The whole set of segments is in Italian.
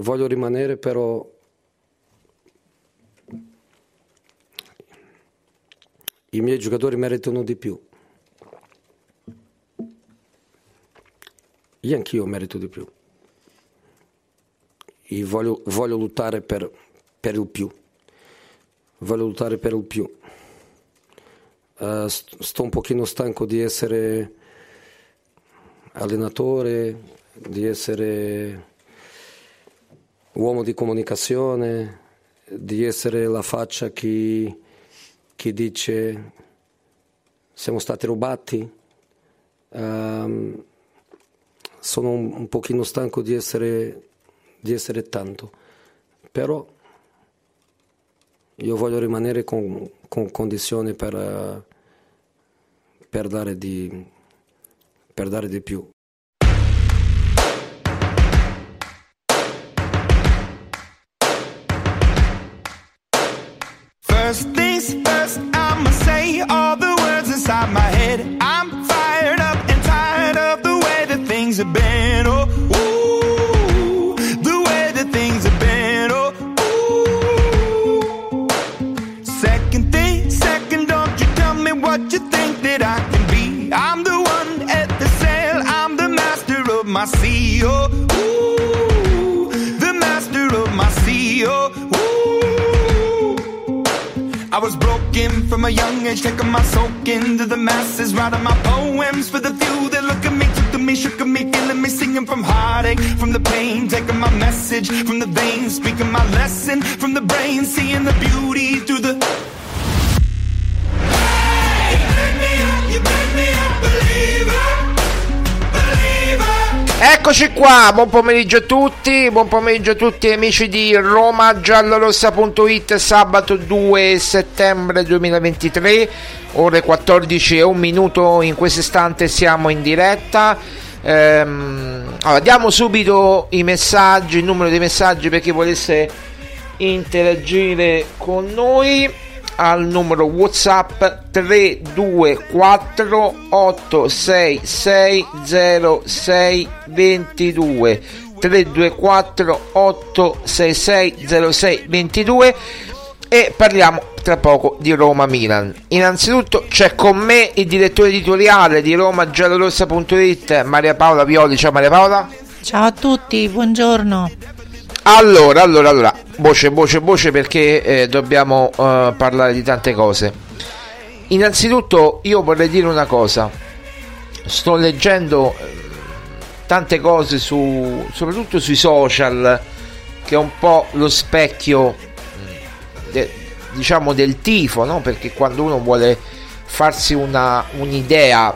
Voglio rimanere, però i miei giocatori meritano di più. Io anch'io merito di più. Io voglio lottare per il più. Voglio lottare per il più. Sto un pochino stanco di essere allenatore, di essere uomo di comunicazione, di essere la faccia che dice siamo stati rubati. Sono un pochino stanco di essere tanto, però io voglio rimanere con condizioni per dare di più. First things first, I'ma say all the words inside my head. I'm fired up and tired of the way that things have been. Oh, ooh, the way that things have been. Oh, ooh. Second, don't you tell me what you think that I can be. I'm the one at the sail, I'm the master of my sea. Oh, ooh, the master of my sea. Oh, I was broken from a young age, taking my soak into the masses, writing my poems for the few that look at me, took to me, shook at me, feeling me, singing from heartache, from the pain, taking my message from the veins, speaking my lesson from the brain, seeing the beauty through the... Hey, you bring me up, believer. Eccoci qua, buon pomeriggio a tutti amici di RomaGiallorossa.it, sabato 2 settembre 2023, ore 14:01, in questo istante siamo in diretta. Allora, diamo subito i messaggi, il numero dei messaggi per chi volesse interagire con noi al numero WhatsApp 324 866 0622, 324 866 0622, e parliamo tra poco di Roma-Milan. Innanzitutto c'è con me il direttore editoriale di RomaGiallorossa.it, Maria Paola Violi. Ciao Maria Paola. Ciao a tutti, buongiorno. Allora, voce perché dobbiamo parlare di tante cose. Innanzitutto io vorrei dire una cosa. Sto leggendo tante cose soprattutto sui social, che è un po' lo specchio del tifo, no? Perché quando uno vuole farsi un'idea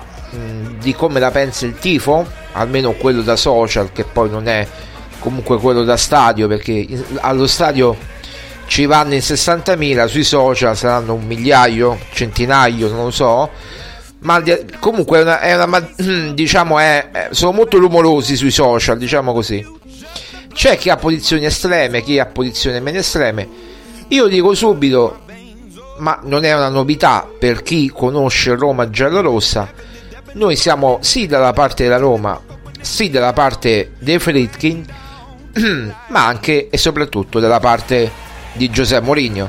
di come la pensa il tifo, almeno quello da social, che poi non è comunque quello da stadio, perché allo stadio ci vanno in 60.000, sui social saranno un migliaio, centinaio, non lo so, ma comunque sono molto rumorosi sui social, diciamo così. C'è chi ha posizioni estreme, chi ha posizioni meno estreme. Io dico subito, ma non è una novità per chi conosce Roma giallorossa, noi siamo sì dalla parte della Roma, sì dalla parte dei Friedkin, ma anche e soprattutto dalla parte di Giuseppe Mourinho.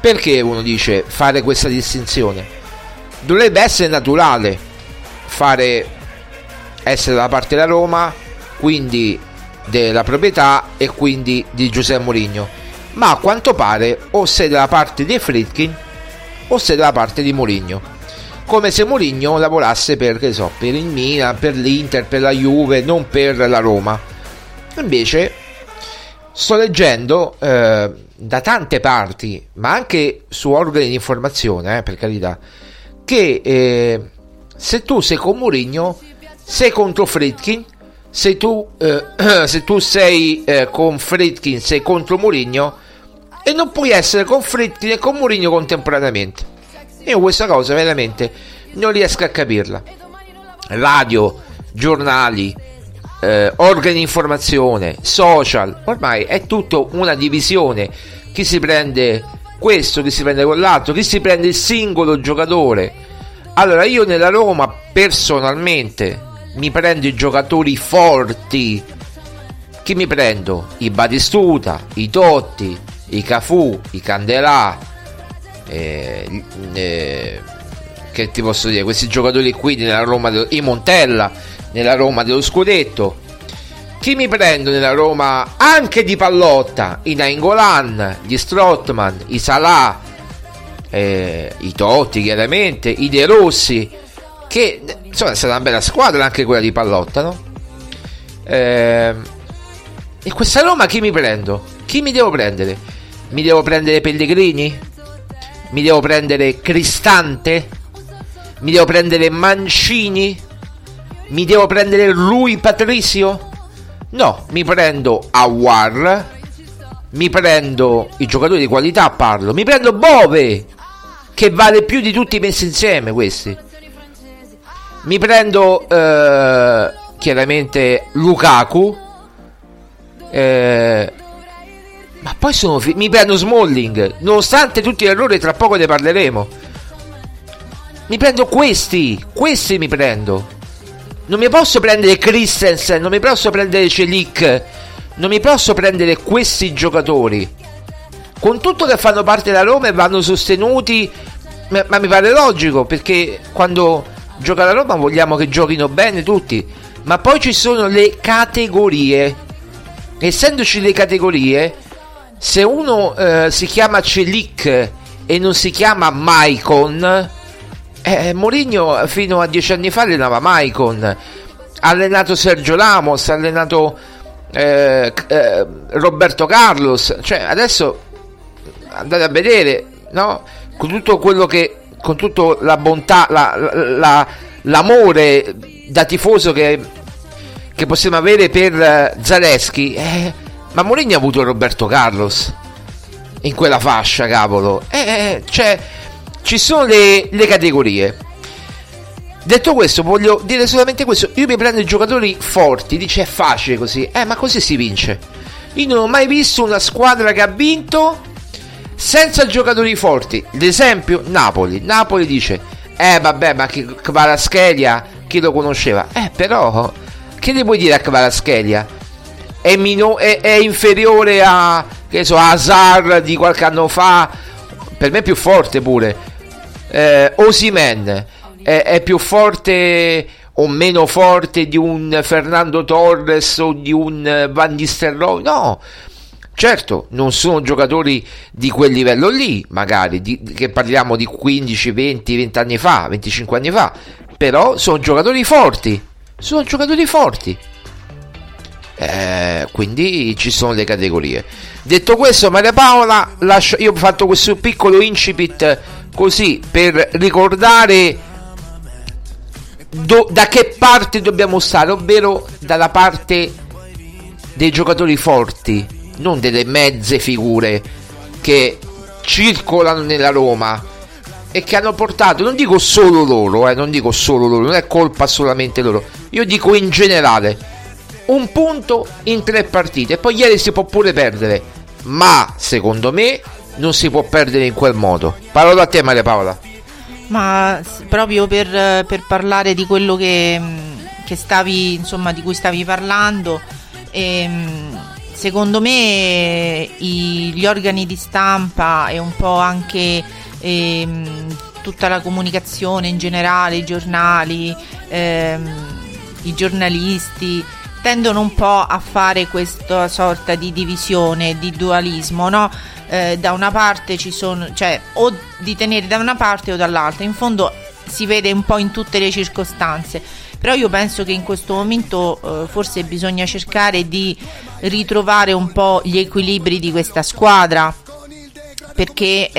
Perché uno dice fare questa distinzione? Dovrebbe essere naturale essere dalla parte della Roma, quindi della proprietà e quindi di Giuseppe Mourinho, ma a quanto pare o sei dalla parte dei Friedkin o sei dalla parte di Mourinho, come se Mourinho lavorasse per il Milan, per l'Inter, per la Juve, non per la Roma. Invece sto leggendo da tante parti, ma anche su organi di informazione, per carità, che se tu sei con Mourinho sei contro Friedkin, se tu sei con Friedkin sei contro Mourinho, e non puoi essere con Friedkin e con Mourinho contemporaneamente. Io questa cosa veramente non riesco a capirla. Radio, giornali, organi di informazione, social, ormai è tutto una divisione, chi si prende questo, chi si prende quell'altro, chi si prende il singolo giocatore. Allora io nella Roma personalmente mi prendo i giocatori forti. Chi mi prendo? I Batistuta, i Totti, i Cafu, i Candelà, che ti posso dire, questi giocatori qui nella Roma, i Montella nella Roma dello scudetto. Chi mi prendo nella Roma anche di Pallotta? I Nainggolan, gli Strootman, i Salah, i Totti chiaramente, i De Rossi, che insomma è stata una bella squadra anche quella di Pallotta, no? E questa Roma chi mi prendo? Chi mi devo prendere? Mi devo prendere Pellegrini? Mi devo prendere Cristante? Mi devo prendere Mancini? Mi devo prendere Rui Patricio? No, mi prendo Aouar, mi prendo i giocatori di qualità, parlo, mi prendo Bove, che vale più di tutti messi insieme questi. Mi prendo chiaramente Lukaku, ma poi mi prendo Smalling, nonostante tutti gli errori, tra poco ne parleremo. Mi prendo questi mi prendo. Non mi posso prendere Christensen, non mi posso prendere Çelik, non mi posso prendere questi giocatori. Con tutto che fanno parte della Roma e vanno sostenuti, ma mi pare logico, perché quando gioca la Roma vogliamo che giochino bene tutti, ma poi ci sono le categorie. Essendoci le categorie, se uno si chiama Çelik e non si chiama Maicon, Mourinho fino a 10 anni fa allenava Maicon, ha allenato Sergio Ramos, ha allenato Roberto Carlos, cioè adesso andate a vedere, no? Con tutto quello che, con tutta la bontà, l'amore da tifoso che possiamo avere per Zalewski, ma Mourinho ha avuto Roberto Carlos in quella fascia, cavolo, cioè ci sono le categorie. Detto questo, voglio dire solamente questo: io mi prendo i giocatori forti, dice è facile così, ma così si vince. Io non ho mai visto una squadra che ha vinto senza giocatori forti. L'esempio Napoli dice vabbè, ma Kvaratskhelia chi lo conosceva? Però che ne puoi dire a Kvaratskhelia? È inferiore a, che so, Hazard di qualche anno fa, per me è più forte pure. Osimhen è più forte o meno forte di un Fernando Torres o di un Van Nistelrooy? No, certo, non sono giocatori di quel livello lì, magari che parliamo di 15, 20, 20 anni fa, 25 anni fa, però sono giocatori forti, quindi ci sono le categorie. Detto questo, Maria Paola, io ho fatto questo piccolo incipit così per ricordare da che parte dobbiamo stare, ovvero dalla parte dei giocatori forti, non delle mezze figure che circolano nella Roma e che hanno portato, non dico solo loro, non è colpa solamente loro, io dico in generale, un punto in tre partite. Poi ieri si può pure perdere, ma secondo me non si può perdere in quel modo. Parola a te, Maria Paola. Ma proprio per parlare di quello che stavi, insomma, di cui stavi parlando, secondo me gli organi di stampa e un po' anche tutta la comunicazione in generale, i giornali, i giornalisti tendono un po' a fare questa sorta di divisione, di dualismo, no? Da una parte ci sono, cioè, o di tenere da una parte o dall'altra, in fondo si vede un po' in tutte le circostanze, però io penso che in questo momento forse bisogna cercare di ritrovare un po' gli equilibri di questa squadra, perché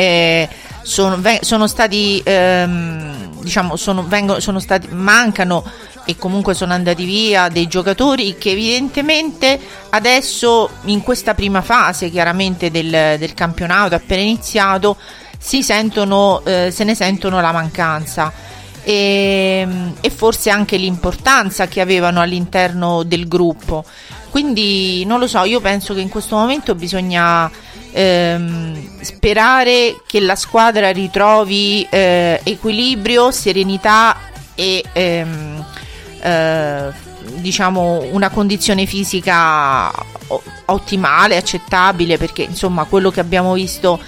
mancano e comunque sono andati via dei giocatori che evidentemente adesso, in questa prima fase chiaramente del campionato appena iniziato, se ne sentono la mancanza e forse anche l'importanza che avevano all'interno del gruppo. Quindi non lo so, io penso che in questo momento bisogna sperare che la squadra ritrovi equilibrio, serenità e diciamo una condizione fisica ottimale, accettabile, perché insomma quello che abbiamo visto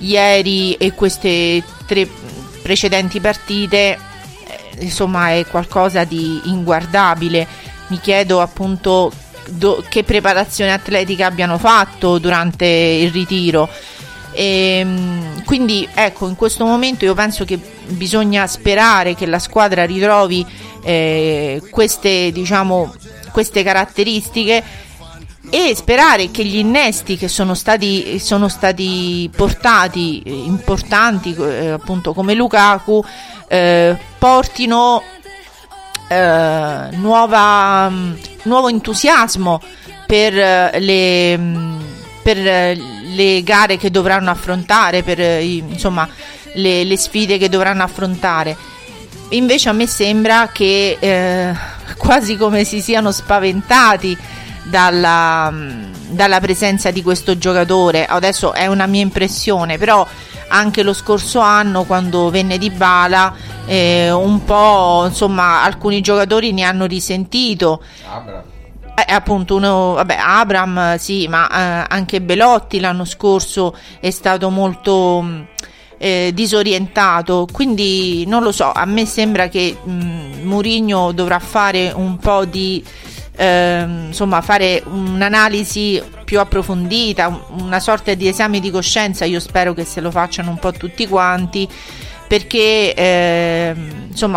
ieri e queste tre precedenti partite insomma è qualcosa di inguardabile. Mi chiedo appunto che preparazione atletica abbiano fatto durante il ritiro, e quindi ecco, in questo momento io penso che bisogna sperare che la squadra ritrovi queste caratteristiche e sperare che gli innesti che sono stati portati importanti, appunto come Lukaku, portino nuovo entusiasmo per le gare che dovranno affrontare, per insomma le sfide che dovranno affrontare. Invece a me sembra che quasi come si siano spaventati dalla presenza di questo giocatore. Adesso è una mia impressione, però anche lo scorso anno quando venne Dybala un po', insomma, alcuni giocatori ne hanno risentito. Appunto Abram sì, ma anche Belotti l'anno scorso è stato molto disorientato. Quindi non lo so, a me sembra che Mourinho dovrà fare un po' di fare un'analisi più approfondita, una sorta di esame di coscienza. Io spero che se lo facciano un po' tutti quanti, perché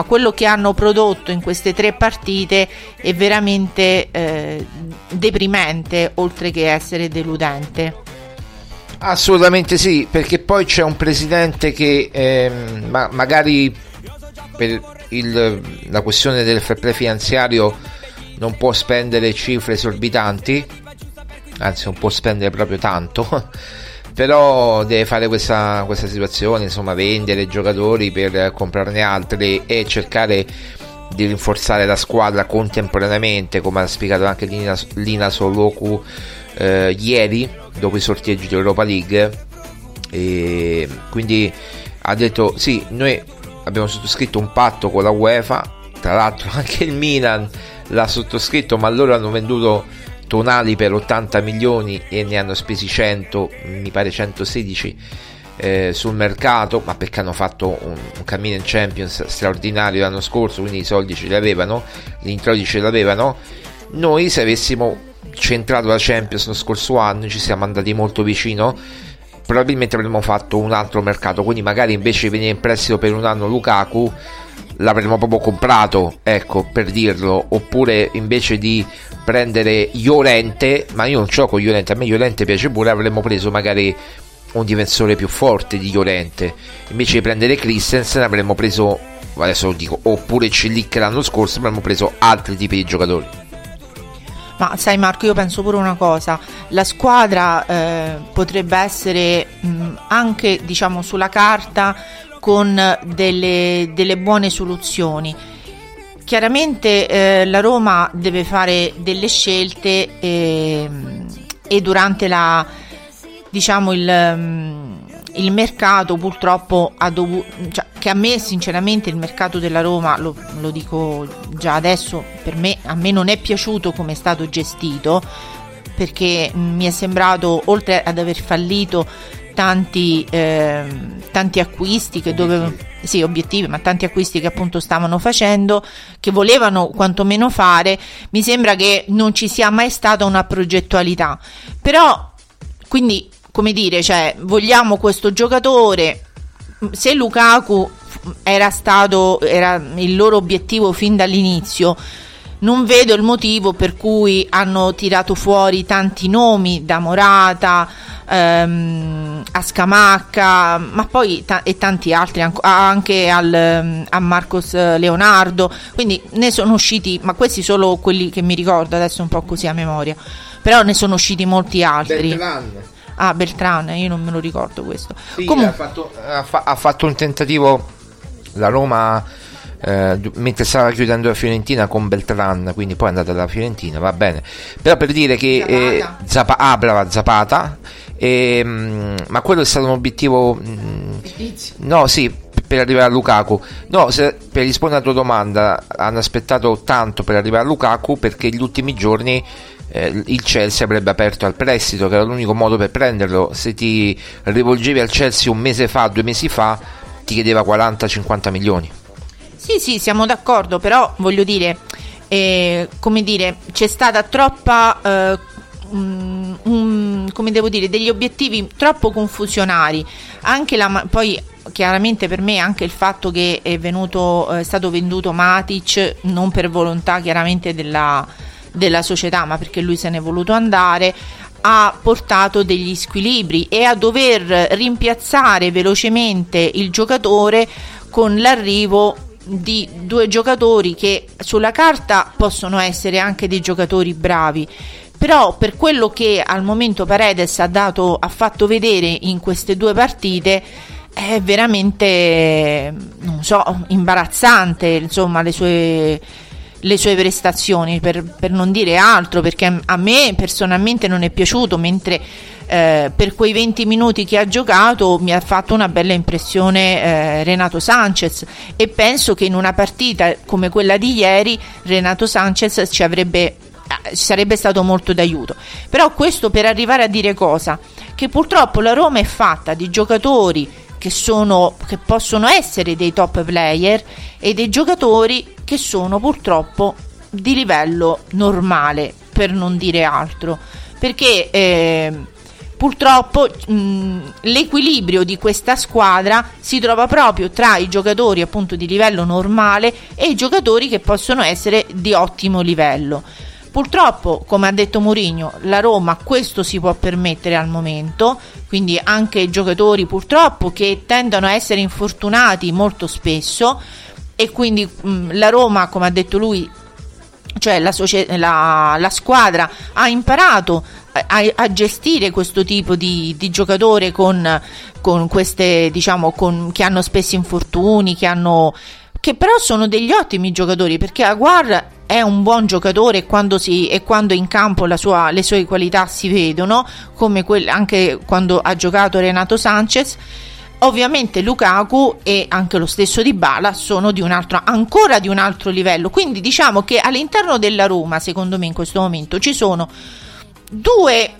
quello che hanno prodotto in queste tre partite è veramente deprimente, oltre che essere deludente. Assolutamente sì, perché poi c'è un presidente che magari per la questione del fair play finanziario non può spendere cifre esorbitanti, anzi non può spendere proprio tanto, però deve fare questa situazione, insomma, vendere giocatori per comprarne altri e cercare di rinforzare la squadra contemporaneamente, come ha spiegato anche Lina Soloku ieri dopo i sorteggi di Europa League. E quindi ha detto sì, noi abbiamo sottoscritto un patto con la UEFA, tra l'altro anche il Milan l'ha sottoscritto, ma loro hanno venduto Tonali per 80 milioni e ne hanno spesi 100, mi pare 116 sul mercato, ma perché hanno fatto un cammino in Champions straordinario l'anno scorso, quindi i soldi ce li avevano, gli introiti ce li avevano. Noi, se avessimo centrato la Champions lo scorso anno, ci siamo andati molto vicino, probabilmente avremmo fatto un altro mercato, quindi magari invece di venire in prestito per un anno Lukaku l'avremmo proprio comprato, ecco, per dirlo, oppure invece di prendere Llorente, ma io non gioco Llorente, a me Llorente piace pure, avremmo preso magari un difensore più forte di Llorente. Invece di prendere Christensen avremmo preso, adesso lo dico, oppure Çelik l'anno scorso, avremmo preso altri tipi di giocatori. Ma sai Marco, io penso pure una cosa, la squadra potrebbe essere anche, diciamo, sulla carta con delle buone soluzioni. Chiaramente la Roma deve fare delle scelte e durante la, diciamo, il mercato purtroppo ha dovuto, cioè, che a me sinceramente il mercato della Roma, lo dico già adesso, per me, a me non è piaciuto come è stato gestito, perché mi è sembrato, oltre ad aver fallito tanti acquisti che dovevano, sì, obiettivi, ma tanti acquisti che appunto stavano facendo, che volevano quantomeno fare, mi sembra che non ci sia mai stata una progettualità. Però, quindi, come dire, cioè, vogliamo questo giocatore, se Lukaku era il loro obiettivo fin dall'inizio, non vedo il motivo per cui hanno tirato fuori tanti nomi, da Morata a Scamacca, ma poi e tanti altri, anche a Marcos Leonardo, quindi ne sono usciti, ma questi solo quelli che mi ricordo adesso un po' così a memoria, però ne sono usciti molti altri. Beltran, io non me lo ricordo questo. Sì, ha fatto un tentativo la Roma mentre stava chiudendo la Fiorentina con Beltran, quindi poi è andata alla Fiorentina, va bene, però per dire che Zapata, ma quello è stato un obiettivo no, sì, per arrivare a Lukaku. No, se, per rispondere alla tua domanda, hanno aspettato tanto per arrivare a Lukaku perché gli ultimi giorni il Chelsea avrebbe aperto al prestito, che era l'unico modo per prenderlo. Se ti rivolgevi al Chelsea un mese fa, 2 mesi fa, ti chiedeva 40-50 milioni. Sì, siamo d'accordo, però voglio dire, come dire, c'è stata troppa, come devo dire, degli obiettivi troppo confusionari. Anche poi chiaramente per me anche il fatto che è stato venduto Matić, non per volontà chiaramente della società, ma perché lui se n'è voluto andare, ha portato degli squilibri, e a dover rimpiazzare velocemente il giocatore con l'arrivo di 2 giocatori che sulla carta possono essere anche dei giocatori bravi, però per quello che al momento Paredes ha fatto vedere in queste 2 partite è veramente, non so, imbarazzante, insomma, le sue prestazioni, per non dire altro, perché a me personalmente non è piaciuto, mentre per quei 20 minuti che ha giocato mi ha fatto una bella impressione Renato Sanches, e penso che in una partita come quella di ieri Renato Sanches ci sarebbe stato molto d'aiuto. Però questo per arrivare a dire cosa? Che purtroppo la Roma è fatta di giocatori che possono essere dei top player e dei giocatori che sono purtroppo di livello normale, per non dire altro, perché purtroppo l'equilibrio di questa squadra si trova proprio tra i giocatori appunto di livello normale e i giocatori che possono essere di ottimo livello. Purtroppo, come ha detto Mourinho, la Roma questo si può permettere al momento, quindi anche i giocatori purtroppo che tendono a essere infortunati molto spesso, e quindi la Roma, come ha detto lui, cioè la squadra ha imparato a gestire questo tipo di giocatore con queste, diciamo, che hanno spesso infortuni, che però sono degli ottimi giocatori, perché Aouar è un buon giocatore quando in campo le sue qualità si vedono, come anche quando ha giocato Renato Sanches. Ovviamente Lukaku e anche lo stesso Dybala sono di un altro livello, quindi diciamo che all'interno della Roma, secondo me, in questo momento ci sono due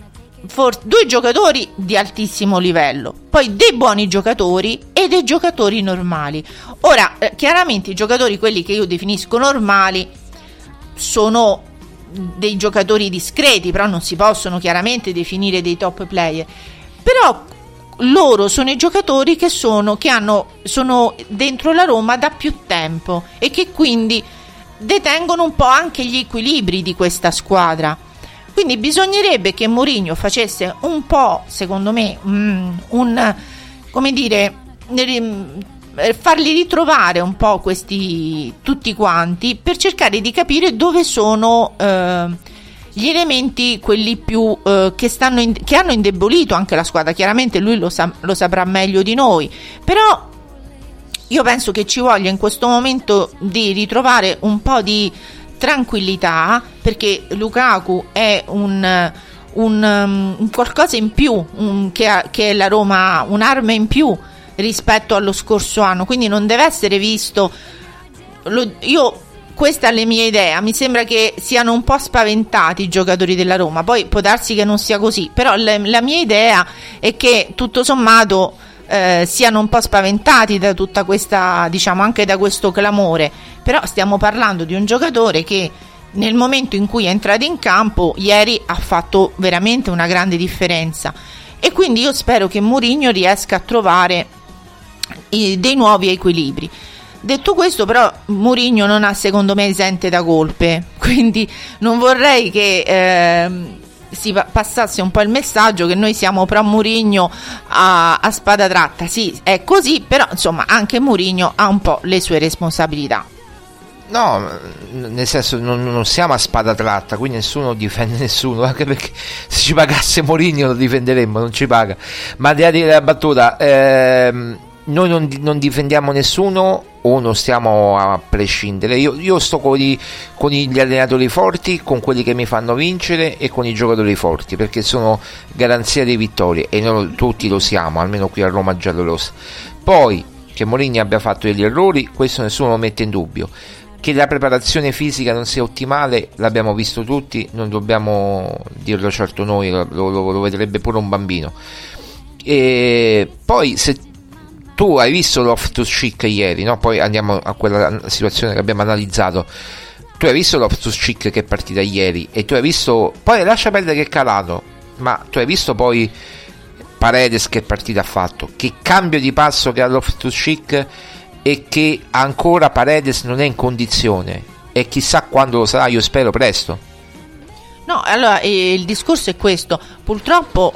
giocatori di altissimo livello, poi dei buoni giocatori e dei giocatori normali. Ora, chiaramente i giocatori, quelli che io definisco normali, sono dei giocatori discreti, però non si possono chiaramente definire dei top player, però loro sono i giocatori che sono dentro la Roma da più tempo e che quindi detengono un po' anche gli equilibri di questa squadra. Quindi bisognerebbe che Mourinho facesse un po', secondo me, un, come dire, farli ritrovare un po' questi tutti quanti, per cercare di capire dove sono gli elementi, quelli più che hanno indebolito anche la squadra. Chiaramente lui lo saprà meglio di noi, però io penso che ci voglia in questo momento di ritrovare un po' di tranquillità, perché Lukaku è un qualcosa in più, che la Roma ha, un'arma in più rispetto allo scorso anno, quindi non deve essere visto. Questa è la mia idea, mi sembra che siano un po' spaventati i giocatori della Roma, poi può darsi che non sia così, però la mia idea è che tutto sommato siano un po' spaventati da tutta questa, diciamo, anche da questo clamore. Però stiamo parlando di un giocatore che nel momento in cui è entrato in campo ieri ha fatto veramente una grande differenza, e quindi io spero che Mourinho riesca a trovare dei nuovi equilibri. Detto questo, però, Mourinho non ha, secondo me, esente da colpe, quindi non vorrei che si passasse un po' il messaggio che noi siamo pro Mourinho a spada tratta. Sì, è così, però insomma anche Mourinho ha un po' le sue responsabilità. No, nel senso, non siamo a spada tratta, quindi nessuno difende nessuno, anche perché se ci pagasse Mourinho lo difenderemmo, non ci paga. Ma al di là della battuta, noi non difendiamo nessuno, o non stiamo a prescindere. Io sto con gli allenatori forti, con quelli che mi fanno vincere, e con i giocatori forti, perché sono garanzia di vittorie, e noi tutti lo siamo, almeno qui a Roma giallorossa. Poi che Mourinho abbia fatto degli errori, questo nessuno lo mette in dubbio. Che la preparazione fisica non sia ottimale l'abbiamo visto tutti, non dobbiamo dirlo certo noi, lo vedrebbe pure un bambino. E poi, se tu hai visto Loftus-Cheek ieri, no? Poi andiamo a quella situazione che abbiamo analizzato. Tu hai visto Loftus-Cheek che è partita ieri, e tu hai visto, poi lascia perdere che è calato, ma tu hai visto poi Paredes che partita ha fatto, che cambio di passo che ha Loftus-Cheek, e che ancora Paredes non è in condizione, e chissà quando lo sarà, io spero presto. No, allora il discorso è questo, purtroppo,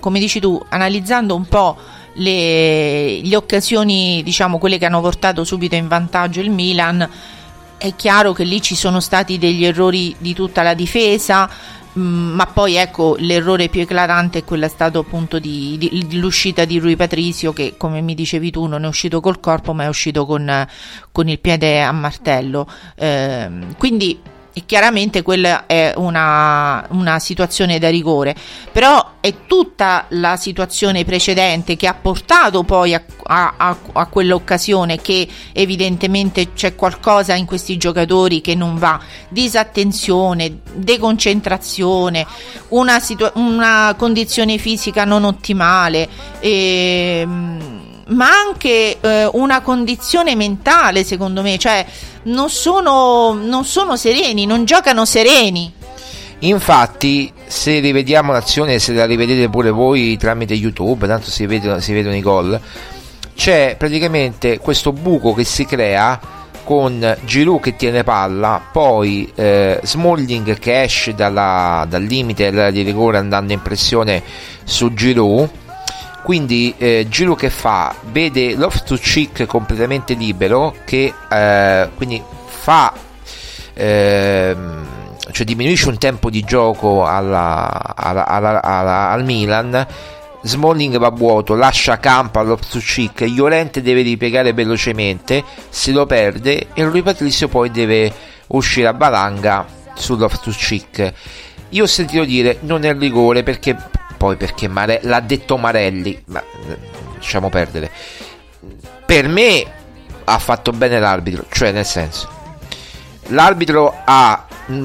come dici tu, analizzando un po' le occasioni, diciamo quelle che hanno portato subito in vantaggio il Milan, è chiaro che lì ci sono stati degli errori di tutta la difesa, ma poi ecco, l'errore più eclatante è quello stato appunto di l'uscita di Rui Patricio, che come mi dicevi tu non è uscito col corpo, ma è uscito con il piede a martello, quindi e chiaramente quella è una situazione da rigore, però è tutta la situazione precedente che ha portato poi a quell'occasione, che evidentemente c'è qualcosa in questi giocatori che non va, disattenzione, deconcentrazione, una condizione fisica non ottimale, ma anche una condizione mentale, secondo me, cioè non sono sereni, non giocano sereni. Infatti, se rivediamo l'azione, se la rivedete pure voi tramite YouTube, tanto si vedono i gol, c'è praticamente questo buco che si crea con Giroud che tiene palla, poi Smalling che esce dal limite dell'area di rigore andando in pressione su Giroud. Quindi Giroud che fa? Vede Loftus-Cheek completamente libero, che quindi fa, cioè diminuisce un tempo di gioco al Milan. Smalling va vuoto, lascia campo a Loftus-Cheek, Llorente deve ripiegare velocemente, se lo perde, e Rui Patricio poi deve uscire a valanga su Loftus-Cheek. Io ho sentito dire non è rigore perché l'ha detto Marelli, ma lasciamo perdere. Per me ha fatto bene l'arbitro, cioè nel senso, l'arbitro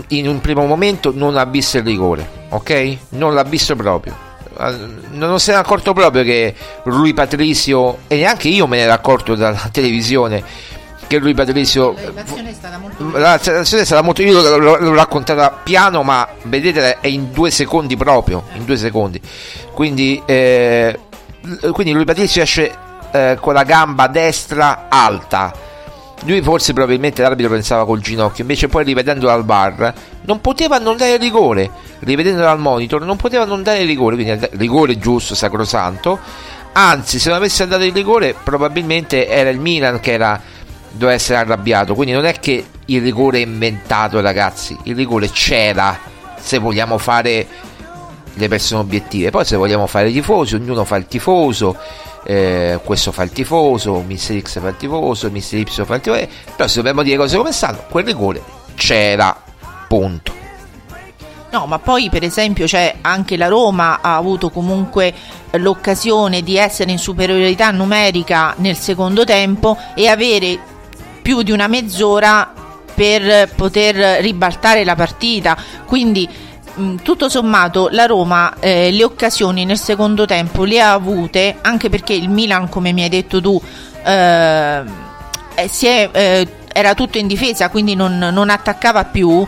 in un primo momento non ha visto il rigore, ok? Non l'ha visto proprio, non se ne è accorto proprio che Rui Patricio, e neanche io me ne ero accorto dalla televisione, che Rui Patricio, la reazione è stata molto, io l'ho raccontata piano, ma vedete è in 2 secondi proprio, in 2 secondi, quindi Rui Patricio esce con la gamba destra alta, lui forse probabilmente l'arbitro pensava col ginocchio, invece poi rivedendolo al VAR non poteva non dare rigore, rivedendolo al monitor, non poteva non dare rigore, quindi rigore giusto, sacrosanto. Anzi, se non avesse dato il rigore, probabilmente era il Milan che doveva essere arrabbiato. Quindi non è che il rigore è inventato, ragazzi, il rigore c'era, se vogliamo fare le persone obiettive. Poi se vogliamo fare i tifosi, ognuno fa il tifoso, questo fa il tifoso, Mr. X fa il tifoso, Mr. Y fa il tifoso, però se dobbiamo dire cose come stanno, quel rigore c'era, punto. No, ma poi per esempio cioè, anche la Roma ha avuto comunque l'occasione di essere in superiorità numerica nel secondo tempo e avere più di una mezz'ora per poter ribaltare la partita, quindi tutto sommato la Roma le occasioni nel secondo tempo le ha avute, anche perché il Milan, come mi hai detto tu, era tutto in difesa, quindi non attaccava più,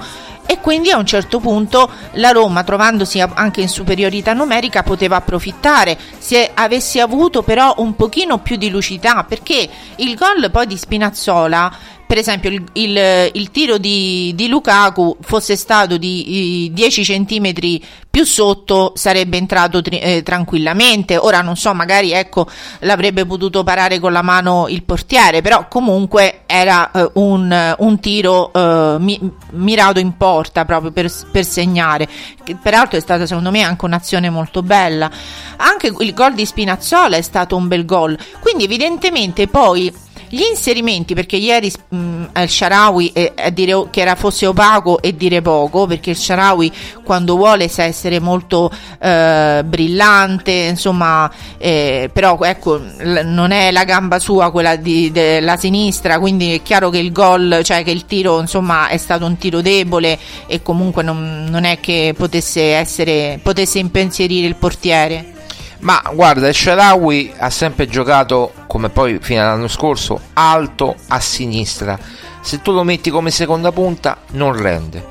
e quindi a un certo punto la Roma, trovandosi anche in superiorità numerica, poteva approfittare se avesse avuto però un pochino più di lucidità, perché il gol poi di Spinazzola, per esempio il tiro di Lukaku, fosse stato di 10 centimetri più sotto, sarebbe entrato tranquillamente. Ora non so, magari ecco l'avrebbe potuto parare con la mano il portiere, però comunque era un tiro mirato in porta proprio per segnare, che peraltro è stata secondo me anche un'azione molto bella. Anche il gol di Spinazzola è stato un bel gol, quindi evidentemente poi gli inserimenti, perché ieri El Shaarawy a dire che fosse opaco e dire poco, perché El Shaarawy quando vuole sa essere molto brillante, insomma, però ecco non è la gamba sua quella della sinistra, quindi è chiaro che il gol, cioè che il tiro insomma è stato un tiro debole e comunque non è che potesse impensierire il portiere. Ma guarda, il Shaarawy ha sempre giocato, come poi fino all'anno scorso, alto a sinistra. Se tu lo metti come seconda punta non rende,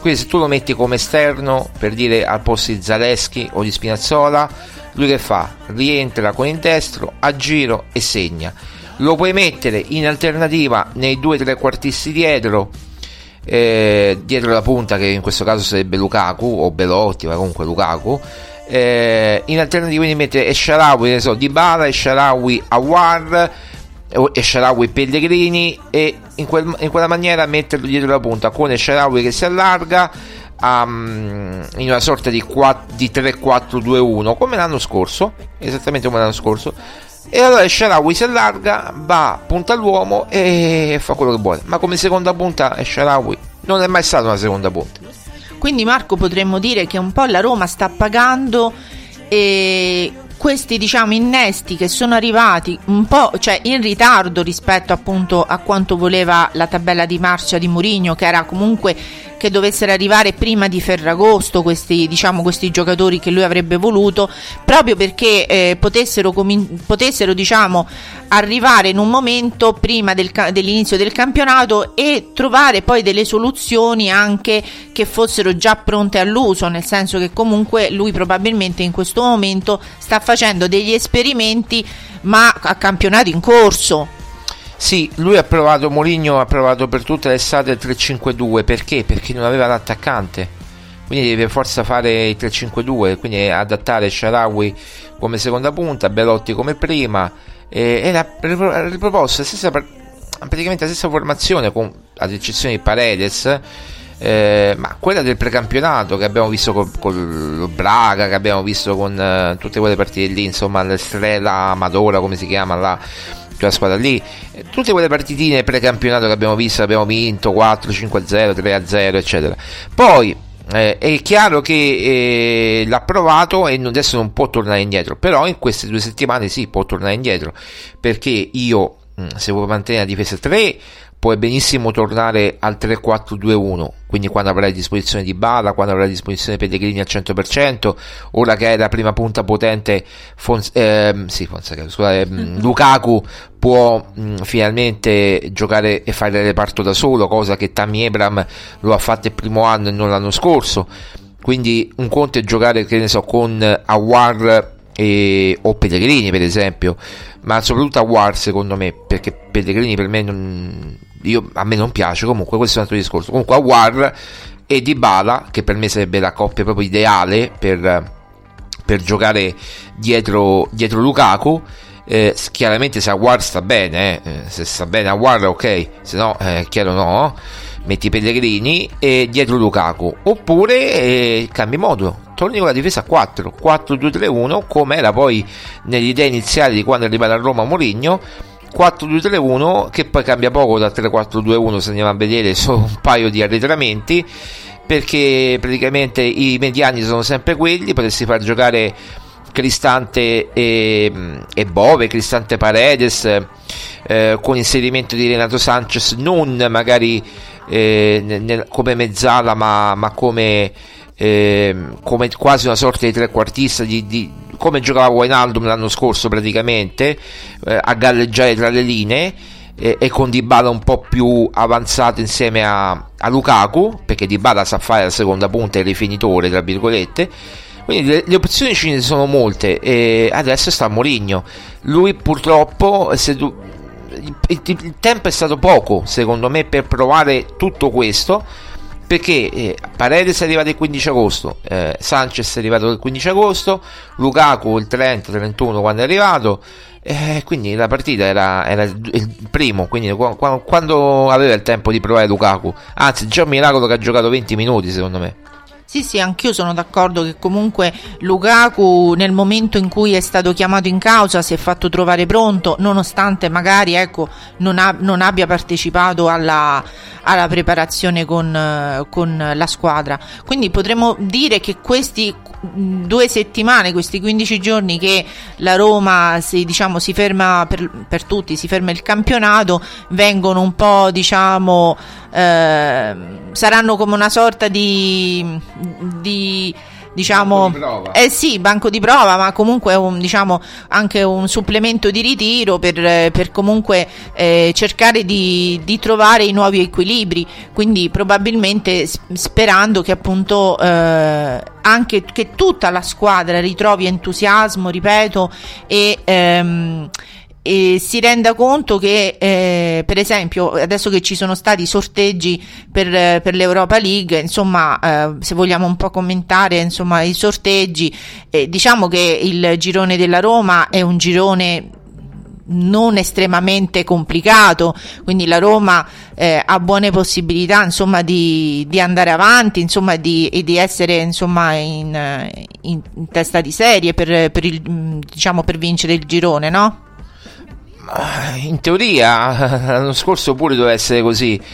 quindi se tu lo metti come esterno, per dire al posto di Zalewski o di Spinazzola, lui che fa? Rientra con il destro a giro e segna. Lo puoi mettere in alternativa nei due trequartisti dietro la punta, che in questo caso sarebbe Lukaku o Belotti, ma comunque Lukaku. In alternativa, quindi mettere El Shaarawy, Dybala, El Shaarawy Aouar, El Shaarawy Pellegrini, e in quella maniera metterlo dietro la punta con El Shaarawy che si allarga in una sorta di 3-4-2-1, come l'anno scorso, esattamente come l'anno scorso. E allora El Shaarawy si allarga, va, punta all'uomo e fa quello che vuole. Ma come seconda punta El Shaarawy non è mai stato una seconda punta. Quindi Marco, potremmo dire che un po' la Roma sta pagando questi innesti che sono arrivati un po', cioè in ritardo rispetto appunto a quanto voleva la tabella di marcia di Mourinho, che era comunque che dovessero arrivare prima di Ferragosto questi giocatori che lui avrebbe voluto, proprio perché potessero arrivare in un momento prima dell'inizio del campionato e trovare poi delle soluzioni anche che fossero già pronte all'uso, nel senso che comunque lui probabilmente in questo momento sta facendo degli esperimenti, ma a campionato in corso. Sì, lui Mourinho ha provato per tutta l'estate il 3-5-2, perché non aveva l'attaccante, quindi deve forza fare il 3-5-2, quindi adattare El Shaarawy come seconda punta, Belotti come prima, e ha riproposto praticamente la stessa formazione, ad eccezione di Paredes, ma quella del precampionato che abbiamo visto con Braga, che abbiamo visto con tutte quelle partite lì, insomma, l'Estrella Amadora, come si chiama là, la squadra lì, tutte quelle partitine precampionato che abbiamo visto, abbiamo vinto 4-5-0, 3-0 eccetera. Poi è chiaro che l'ha provato e adesso non può tornare indietro, però in queste 2 settimane sì, può tornare indietro, perché io se vuoi mantenere la difesa 3 puoi benissimo tornare al 3-4-2-1, quindi quando avrai a disposizione Dybala, quando avrai a disposizione Pellegrini al 100%, ora che è la prima punta potente, Lukaku può finalmente giocare e fare il reparto da solo, cosa che Tammy Abraham lo ha fatto il primo anno e non l'anno scorso. Quindi un conto è giocare, che ne so, con Aouar o Pellegrini per esempio, ma soprattutto Aouar secondo me, perché Pellegrini per me non piace, comunque questo è un altro discorso. Comunque Aouar e Dybala, che per me sarebbe la coppia proprio ideale per giocare dietro Lukaku. Chiaramente se Aouar sta bene, se sta bene Aouar ok, se no chiaro no, metti Pellegrini e dietro Lukaku, oppure cambi modulo, torni con la difesa 4-2-3-1 come era poi nell'idea iniziale di quando arrivava a Roma Mourinho, 4-2-3-1 che poi cambia poco da 3-4-2-1 se andiamo a vedere solo un paio di arretramenti, perché praticamente i mediani sono sempre quelli, potresti far giocare Cristante e Bove, Cristante Paredes con inserimento di Renato Sanches, non magari come mezzala ma come quasi una sorta di trequartista come giocava Wijnaldum l'anno scorso praticamente, a galleggiare tra le linee, e con Dybala un po' più avanzato insieme a Lukaku, perché Dybala sa fare la seconda punta e il rifinitore tra virgolette. Quindi le opzioni ce ne sono molte e adesso sta Mourinho. Lui purtroppo il tempo è stato poco secondo me per provare tutto questo, perché Paredes è arrivato il 15 agosto, Sanches è arrivato il 15 agosto, Lukaku il 30-31 quando è arrivato, quindi la partita era il primo, quindi quando aveva il tempo di provare Lukaku, anzi già un miracolo che ha giocato 20 minuti secondo me. Sì, anch'io sono d'accordo che comunque Lukaku nel momento in cui è stato chiamato in causa si è fatto trovare pronto, nonostante magari non abbia partecipato alla preparazione con la squadra. Quindi potremmo dire che questi 2 settimane, questi 15 giorni che la Roma si ferma per tutti, si ferma il campionato, vengono un po' saranno come una sorta di banco di prova. Banco di prova, ma comunque anche un supplemento di ritiro per comunque cercare di trovare i nuovi equilibri, quindi probabilmente sperando che appunto anche che tutta la squadra ritrovi entusiasmo, ripeto, e si renda conto che per esempio adesso che ci sono stati i sorteggi per l'Europa League, se vogliamo un po' commentare i sorteggi, diciamo che il girone della Roma è un girone non estremamente complicato, quindi la Roma ha buone possibilità di andare avanti e di essere in testa di serie per vincere il girone, no? In teoria l'anno scorso pure doveva essere così. Lo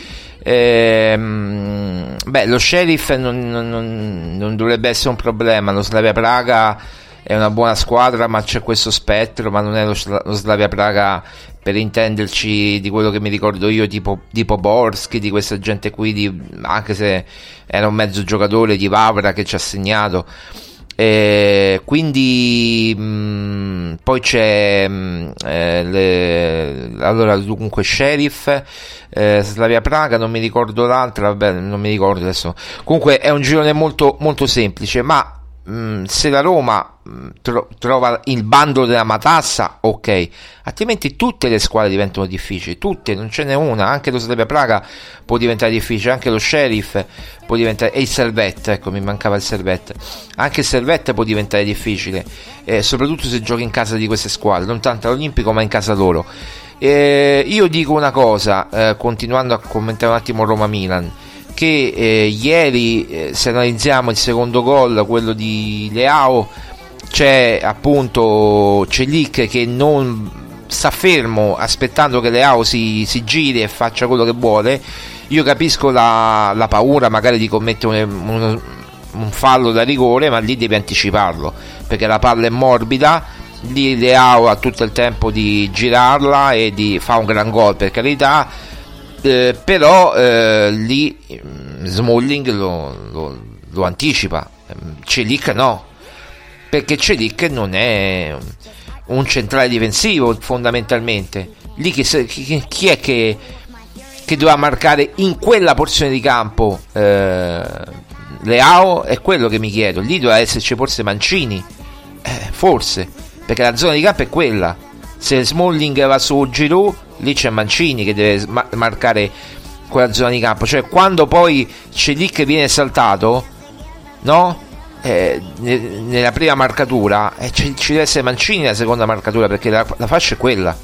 Sheriff non dovrebbe essere un problema, lo Slavia Praga è una buona squadra ma c'è questo spettro, ma non è lo Slavia Praga per intenderci di quello che mi ricordo io, tipo Borski, di questa gente qui, anche se era un mezzo giocatore di Vavra che ci ha segnato. Quindi poi c'è Sheriff, Slavia Praga, non mi ricordo l'altra, non mi ricordo adesso. Comunque è un girone molto, molto semplice, ma se la Roma trova il bandolo della matassa, ok, altrimenti tutte le squadre diventano difficili, tutte, non ce n'è una. Anche lo Slavia Praga può diventare difficile, anche lo Sheriff può diventare, e il Servette, ecco, mi mancava il Servette, anche il Servette può diventare difficile, soprattutto se giochi in casa di queste squadre, non tanto all'Olimpico ma in casa loro. Io dico una cosa, continuando a commentare un attimo Roma-Milan, che ieri, se analizziamo il secondo gol, quello di Leao, c'è appunto Çelik che non sta fermo aspettando che Leao si giri e faccia quello che vuole. Io capisco la paura magari di commettere un fallo da rigore, ma lì devi anticiparlo perché la palla è morbida, lì Leao ha tutto il tempo di girarla e di fa un gran gol, per carità. Però lì Smalling lo anticipa, Çelik no, perché Çelik non è un centrale difensivo fondamentalmente. Lì chi è che doveva marcare in quella porzione di campo Leao? È quello che mi chiedo. Lì doveva esserci forse Mancini, forse, perché la zona di campo è quella. Se Smalling va su Giroud, lì c'è Mancini che deve marcare quella zona di campo, cioè quando poi Çelik viene saltato, no? Nella prima marcatura ci deve essere Mancini nella seconda marcatura, perché la fascia è quella.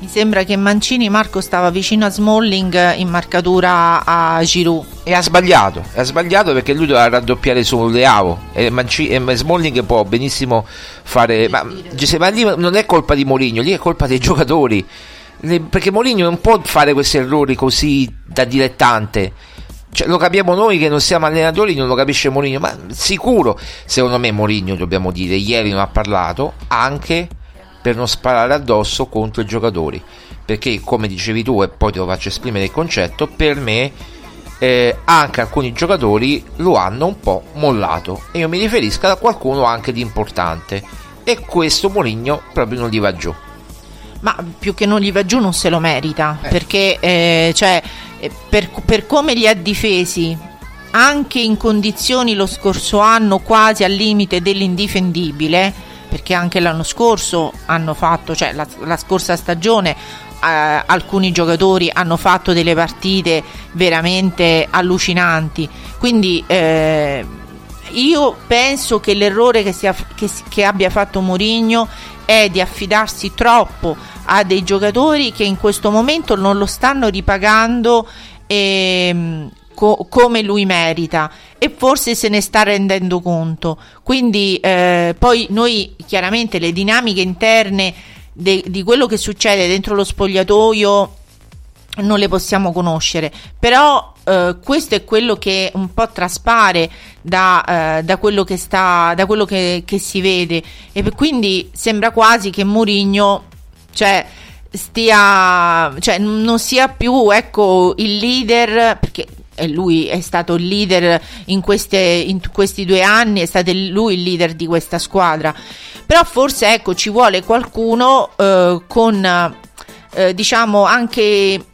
Mi sembra che Mancini, Marco, stava vicino a Smalling in marcatura a Giroud e ha sbagliato perché lui doveva raddoppiare su Leao e Smalling può benissimo fare, ma lì non è colpa di Mourinho, lì è colpa dei giocatori, perché Mourinho non può fare questi errori così da dilettante. Cioè, lo capiamo noi che non siamo allenatori, non lo capisce Mourinho, ma sicuro, secondo me Mourinho, dobbiamo dire, ieri non ha parlato anche per non sparare addosso contro i giocatori, perché come dicevi tu, e poi te lo faccio esprimere il concetto, per me anche alcuni giocatori lo hanno un po' mollato, e io mi riferisco a qualcuno anche di importante, e questo Mourinho proprio non gli va giù. Ma più che non gli va giù, non se lo merita, perché per come li ha difesi anche in condizioni lo scorso anno quasi al limite dell'indifendibile, perché anche l'anno scorso hanno fatto, cioè la scorsa stagione, alcuni giocatori hanno fatto delle partite veramente allucinanti, quindi io penso che l'errore che abbia fatto Mourinho è di affidarsi troppo a dei giocatori che in questo momento non lo stanno ripagando come lui merita, e forse se ne sta rendendo conto. Quindi poi noi chiaramente le dinamiche interne di quello che succede dentro lo spogliatoio non le possiamo conoscere, però questo è quello che un po' traspare da quello che si vede, e quindi sembra quasi che Mourinho non sia più, ecco, il leader, perché lui è stato il leader in questi 2 anni, è stato lui il leader di questa squadra, però forse, ecco, ci vuole qualcuno con diciamo anche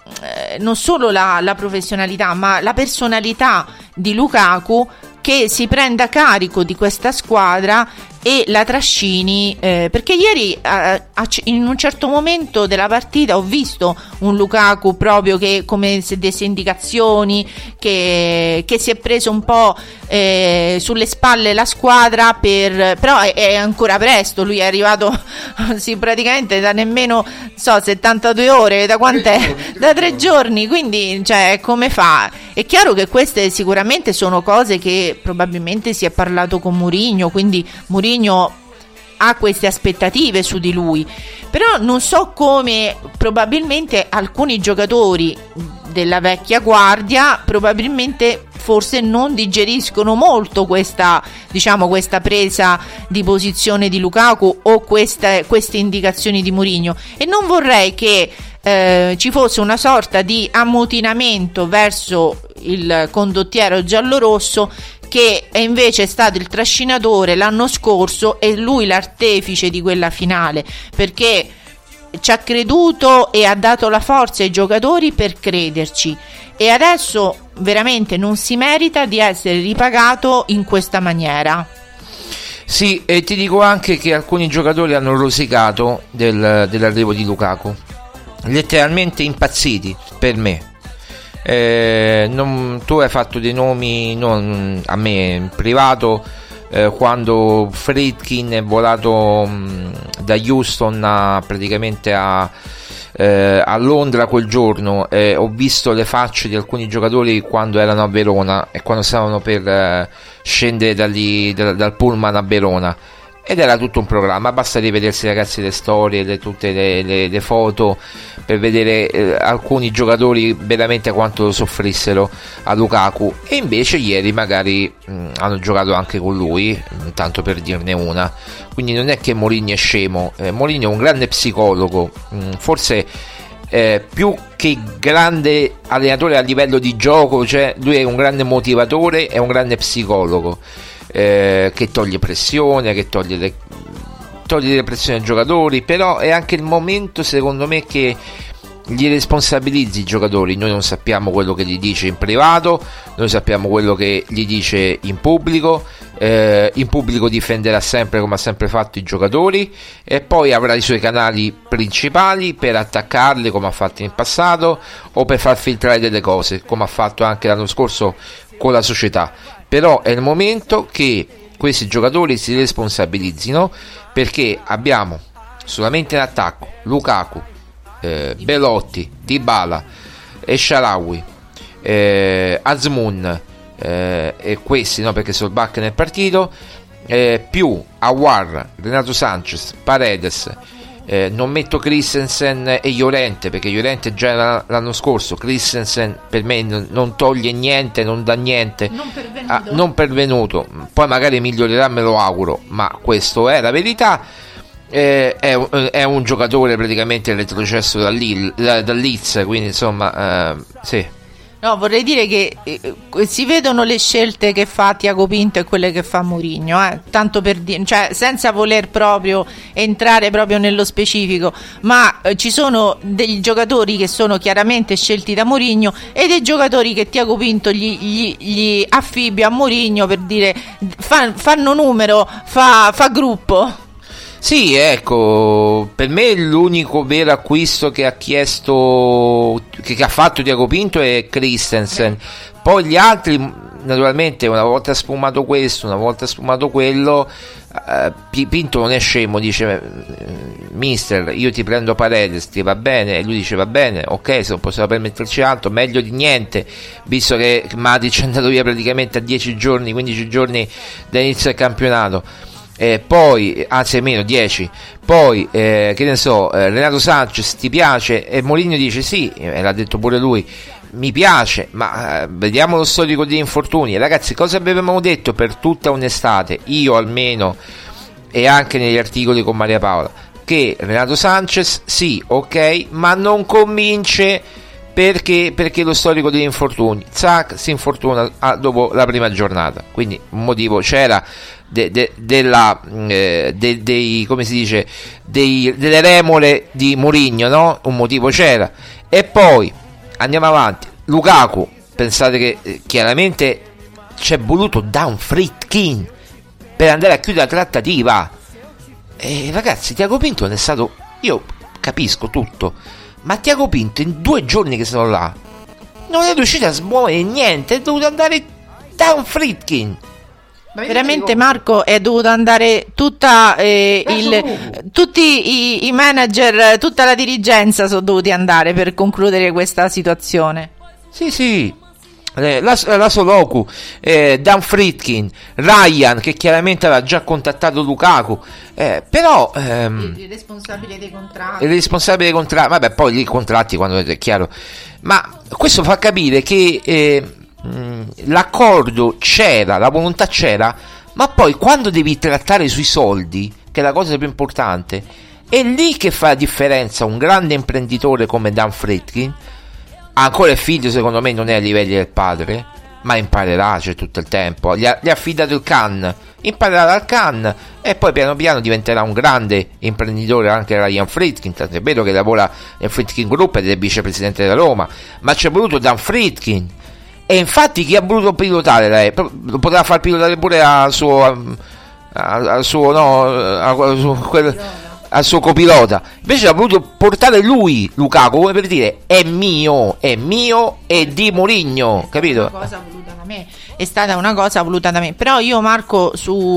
non solo la professionalità, ma la personalità di Lukaku, che si prenda carico di questa squadra e la trascini, perché ieri in un certo momento della partita ho visto un Lukaku proprio che, come se desse indicazioni, che si è preso un po' sulle spalle la squadra, però è ancora presto, lui è arrivato praticamente da nemmeno 72 ore, da quant'è? Da 3 giorni, quindi come fa? È chiaro che queste sicuramente sono cose che probabilmente si è parlato con Mourinho, quindi Mourinho ha queste aspettative su di lui, però non so come probabilmente alcuni giocatori della vecchia guardia probabilmente forse non digeriscono molto questa presa di posizione di Lukaku o queste indicazioni di Mourinho, e non vorrei che ci fosse una sorta di ammutinamento verso il condottiero giallorosso, che è invece stato il trascinatore l'anno scorso e lui l'artefice di quella finale, perché ci ha creduto e ha dato la forza ai giocatori per crederci, e adesso veramente non si merita di essere ripagato in questa maniera. Sì, e ti dico anche che alcuni giocatori hanno rosicato dell'arrivo di Lukaku, letteralmente impazziti per me. Tu hai fatto dei nomi, non a me in privato, quando Friedkin è volato da Houston a Londra quel giorno, ho visto le facce di alcuni giocatori quando erano a Verona e quando stavano per scendere dal pullman a Verona, ed era tutto un programma. Basta rivedersi, ragazzi, le storie, tutte le foto per vedere alcuni giocatori veramente quanto lo soffrissero a Lukaku, e invece ieri magari hanno giocato anche con lui, tanto per dirne una. Quindi non è che Mourinho è scemo, Mourinho è un grande psicologo, forse più che grande allenatore a livello di gioco, lui è un grande motivatore, è un grande psicologo. Che toglie pressione, che toglie le pressioni ai giocatori, però è anche il momento, secondo me, che gli responsabilizzi i giocatori. Noi non sappiamo quello che gli dice in privato, noi sappiamo quello che gli dice in pubblico. In pubblico difenderà sempre, come ha sempre fatto, i giocatori, e poi avrà i suoi canali principali per attaccarli, come ha fatto in passato, o per far filtrare delle cose, come ha fatto anche l'anno scorso con la società. Però è il momento che questi giocatori si responsabilizzino, perché abbiamo solamente in attacco Lukaku, Belotti, Dybala, El Shaarawy, Azmoun, e questi no, perché Solbakken nel partito, più Aouar, Renato Sanches, Paredes, non metto Christensen e Llorente, perché Llorente già l'anno scorso, Christensen per me non toglie niente, non dà niente, non pervenuto, poi magari migliorerà, me lo auguro, ma questo è la verità. È un giocatore praticamente retrocesso dal Leeds, quindi insomma, sì. No, vorrei dire che si vedono le scelte che fa Tiago Pinto e quelle che fa Mourinho, tanto per dire, cioè, senza voler proprio entrare proprio nello specifico, ma ci sono dei giocatori che sono chiaramente scelti da Mourinho e dei giocatori che Tiago Pinto gli affibbia a Mourinho, per dire fanno numero, fa gruppo. Sì, ecco, per me l'unico vero acquisto che ha chiesto, che ha fatto Tiago Pinto, è Christensen. Poi gli altri, naturalmente, una volta sfumato questo, una volta sfumato quello, Pinto non è scemo, dice: mister, io ti prendo Paredes, ti va bene? E lui dice: va bene, ok, se non possiamo permetterci altro, meglio di niente, visto che Matić è andato via praticamente a 10 giorni, 15 giorni dall'inizio del campionato. Poi, anzi, meno 10. Poi, che ne so, Renato Sanches ti piace? E Mourinho dice: sì, l'ha detto pure lui, mi piace, ma vediamo lo storico di infortuni. Ragazzi, cosa avevamo detto per tutta un'estate? Io almeno, e anche negli articoli con Maria Paola, che Renato Sanches, sì, ok, ma non convince perché lo storico degli infortuni. Zac si infortuna dopo la prima giornata, quindi un motivo c'era. Delle remore di Mourinho, no? Un motivo c'era. E poi andiamo avanti. Lukaku, pensate che chiaramente c'è voluto da un Friedkin per andare a chiudere la trattativa. E ragazzi, Tiago Pinto non è stato, io capisco tutto, ma Tiago Pinto in 2 giorni che sono là non è riuscito a smuovere niente, è dovuto andare da un Friedkin. Veramente, Marco, è dovuto andare tutti i manager, tutta la dirigenza sono dovuti andare per concludere questa situazione. Sì, sì, la Soloku, Dan Friedkin, Ryan, che chiaramente aveva già contattato Lukaku, però il responsabile dei contratti, vabbè, poi lì i contratti, quando è chiaro, ma questo fa capire che l'accordo c'era, la volontà c'era, ma poi quando devi trattare sui soldi, che è la cosa più importante, è lì che fa la differenza un grande imprenditore come Dan Friedkin. Ancora il figlio, secondo me, non è a livelli del padre, ma imparerà, c'è tutto il tempo, gli ha affidato il CAN, imparerà dal CAN e poi piano piano diventerà un grande imprenditore anche Ryan Friedkin, tanto è vero che lavora nel Friedkin Group ed è vicepresidente della Roma, ma c'è voluto Dan Friedkin. E infatti chi ha voluto pilotare lo poteva far pilotare pure al suo copilota, invece l'ha voluto portare lui Lukaku, come per dire: è mio, è di Mourinho, capito? È stata una cosa voluta da me. Però io, Marco,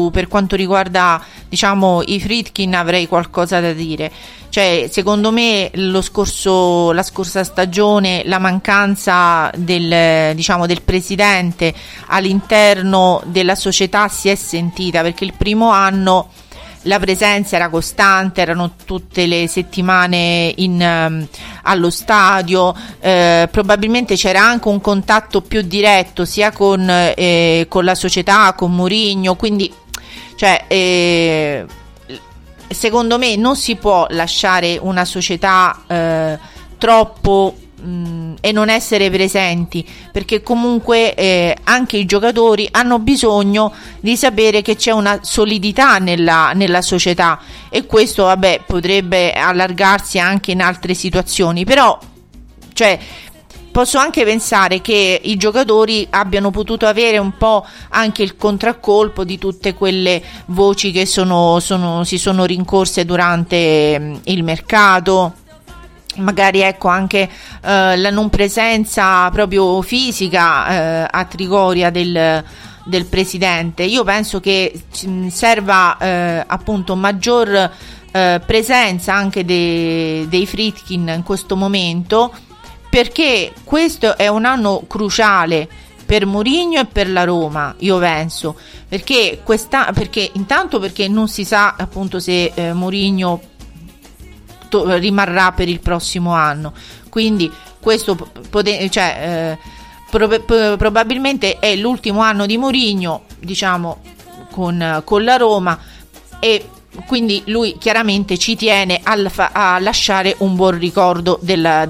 per quanto riguarda, diciamo, i Friedkin, avrei qualcosa da dire. Cioè, secondo me la scorsa stagione, la mancanza del presidente all'interno della società si è sentita, perché il primo anno la presenza era costante, erano tutte le settimane allo stadio, probabilmente c'era anche un contatto più diretto sia con la società, con Mourinho, quindi secondo me non si può lasciare una società troppo e non essere presenti, perché comunque anche i giocatori hanno bisogno di sapere che c'è una solidità nella società, e questo, vabbè, potrebbe allargarsi anche in altre situazioni, però cioè posso anche pensare che i giocatori abbiano potuto avere un po' anche il contraccolpo di tutte quelle voci che si sono rincorse durante il mercato, magari ecco anche la non presenza proprio fisica a Trigoria del presidente. Io penso che serva appunto maggior presenza anche dei Friedkin in questo momento, perché questo è un anno cruciale per Mourinho e per la Roma, io penso, perché non si sa appunto se Mourinho rimarrà per il prossimo anno, quindi questo probabilmente è l'ultimo anno di Mourinho, diciamo, con la Roma, e quindi lui chiaramente ci tiene a lasciare un buon ricordo della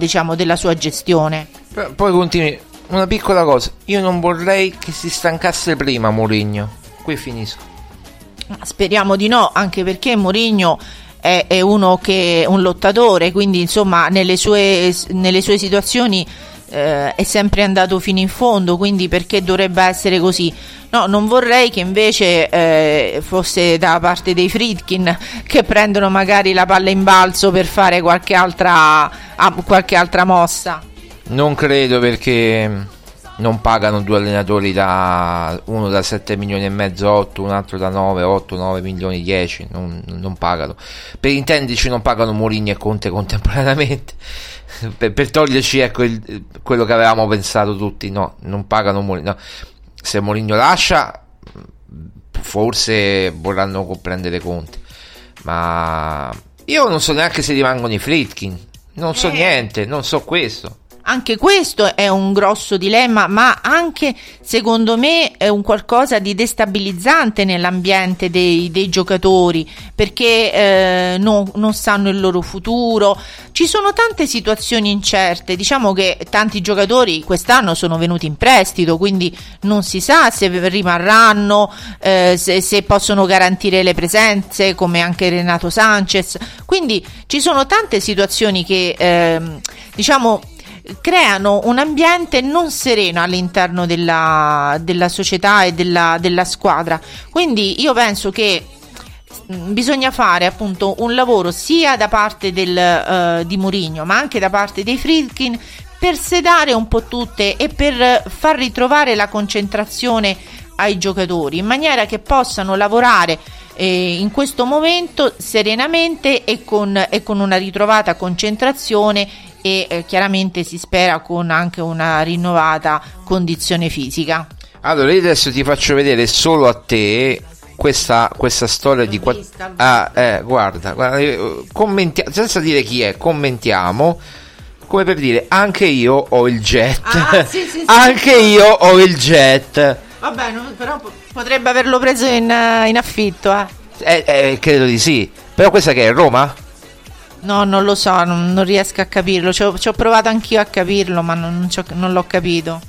sua gestione. Però poi continui, una piccola cosa, io non vorrei che si stancasse prima Mourinho, qui finisco. Speriamo di no, anche perché Mourinho è uno che è un lottatore, quindi insomma nelle sue situazioni è sempre andato fino in fondo, quindi perché dovrebbe essere così? No, non vorrei che invece fosse da parte dei Friedkin, che prendono magari la palla in balzo per fare qualche altra mossa. Non credo, perché non pagano due allenatori, uno da 7 milioni e mezzo a 8, un altro da 9 milioni 10, non pagano. Per intenderci, non pagano Mourinho e Conte contemporaneamente. Per toglierci ecco quello che avevamo pensato tutti, no, non pagano Mourinho. No. Se Mourinho lascia, forse vorranno prendere Conte, ma io non so neanche se rimangono i Friedkin, non so niente, non so questo. Anche questo è un grosso dilemma, ma anche secondo me è un qualcosa di destabilizzante nell'ambiente dei giocatori, perché non sanno il loro futuro, ci sono tante situazioni incerte, diciamo che tanti giocatori quest'anno sono venuti in prestito, quindi non si sa se rimarranno, se possono garantire le presenze, come anche Renato Sanches, quindi ci sono tante situazioni che diciamo creano un ambiente non sereno all'interno della società e della squadra. Quindi io penso che bisogna fare appunto un lavoro sia da parte di Mourinho, ma anche da parte dei Friedkin, per sedare un po' tutte e per far ritrovare la concentrazione ai giocatori, in maniera che possano lavorare in questo momento serenamente e con una ritrovata concentrazione e chiaramente si spera con anche una rinnovata condizione fisica. Allora io adesso ti faccio vedere solo a te questa storia di guarda, commentiamo senza dire chi è, commentiamo come per dire anche io ho il jet. Sì. Anche io ho il jet. Vabbè, però potrebbe averlo preso in affitto, credo di sì. Però questa che è Roma? No, non lo so, non riesco a capirlo. Ci ho provato anch'io a capirlo, ma non l'ho capito.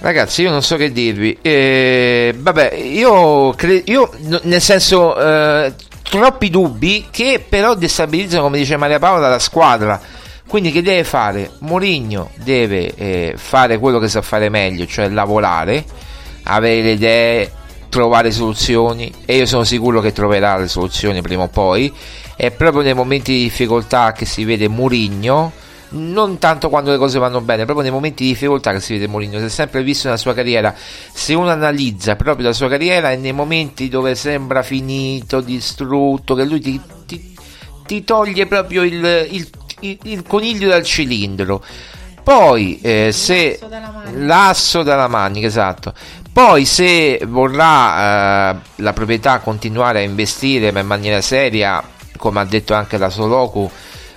Ragazzi, io non so che dirvi. Vabbè, io nel senso troppi dubbi che però destabilizzano, come dice Maria Paola, la squadra. Quindi che deve fare? Mourinho deve fare quello che sa fare meglio, cioè lavorare, avere le idee, trovare soluzioni, e io sono sicuro che troverà le soluzioni prima o poi. È proprio nei momenti di difficoltà che si vede Mourinho, non tanto quando le cose vanno bene, proprio nei momenti di difficoltà che si vede Mourinho. Si è sempre visto nella sua carriera, se uno analizza proprio la sua carriera, è nei momenti dove sembra finito, distrutto, che lui ti toglie proprio il coniglio dal cilindro. Poi se l'asso dalla manica, esatto. Poi se vorrà la proprietà continuare a investire, ma in maniera seria, come ha detto anche la Soloku,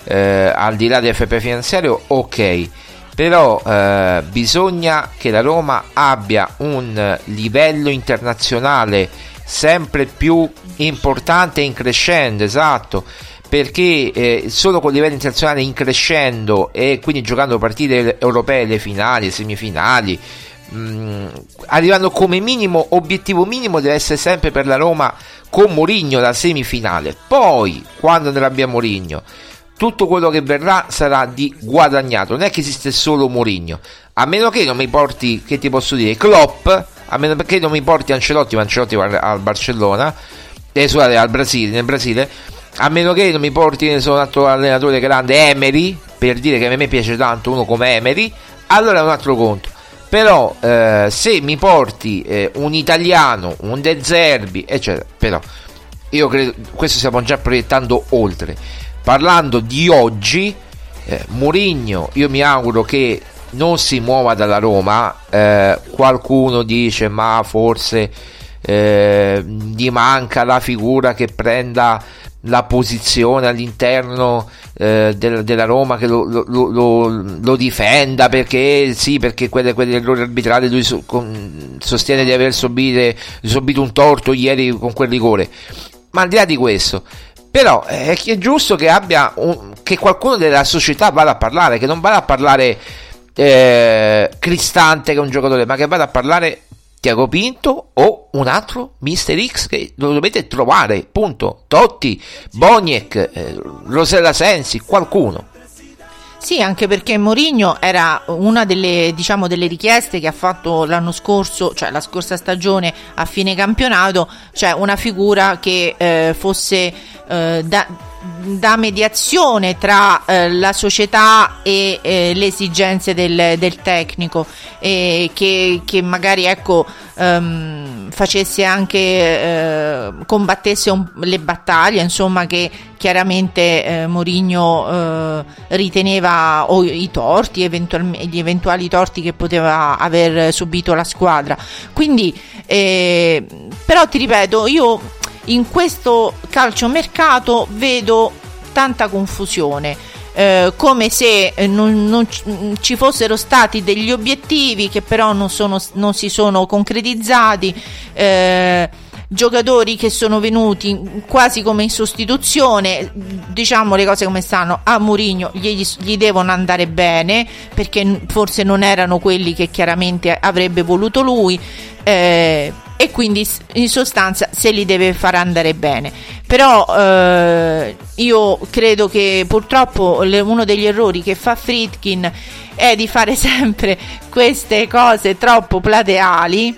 al di là del FP finanziario, ok, però bisogna che la Roma abbia un livello internazionale sempre più importante e in crescendo, esatto, perché solo con il livello internazionale in crescendo, e quindi giocando partite europee, le finali, le semifinali, arrivando come minimo, obiettivo minimo deve essere sempre per la Roma con Mourinho la semifinale. Poi quando ne abbia Mourinho tutto quello che verrà sarà di guadagnato, non è che esiste solo Mourinho, a meno che non mi porti, che ti posso dire, Klopp, a meno che non mi porti Ancelotti, ma Ancelotti va al Barcellona, al Brasile, nel Brasile, a meno che non mi porti un altro allenatore grande, Emery, per dire, che a me piace tanto uno come Emery, allora è un altro conto. Però se mi porti un italiano, un De Zerbi, eccetera, però io credo, questo stiamo già proiettando oltre. Parlando di oggi, Mourinho, io mi auguro che non si muova dalla Roma. Qualcuno dice, ma forse gli manca la figura che prenda la posizione all'interno della Roma, che lo difenda, perché sì, perché quell'errore arbitrale lui sostiene di aver subito un torto ieri con quel rigore. Ma al di là di questo, però è giusto che abbia che qualcuno della società vada a parlare, che non vada a parlare Cristante, che è un giocatore, ma che vada a parlare Tiago Pinto o un altro Mister X, che lo dovete trovare, punto. Totti, Boniek, Rosella Sensi, qualcuno. Sì, anche perché Mourinho era una delle, diciamo, delle richieste che ha fatto l'anno scorso, cioè la scorsa stagione a fine campionato, cioè una figura che fosse da mediazione tra la società e le esigenze del tecnico, e che magari, ecco, facesse anche combattesse le battaglie, insomma, che chiaramente Mourinho riteneva, o i torti, gli eventuali torti che poteva aver subito la squadra. Quindi però ti ripeto, io in questo calciomercato vedo tanta confusione, come se non ci fossero stati degli obiettivi che però non si sono concretizzati, giocatori che sono venuti quasi come in sostituzione. Diciamo le cose come stanno: a Mourinho gli devono andare bene, perché forse non erano quelli che chiaramente avrebbe voluto lui, e quindi in sostanza se li deve far andare bene. Però io credo che purtroppo uno degli errori che fa Friedkin è di fare sempre queste cose troppo plateali,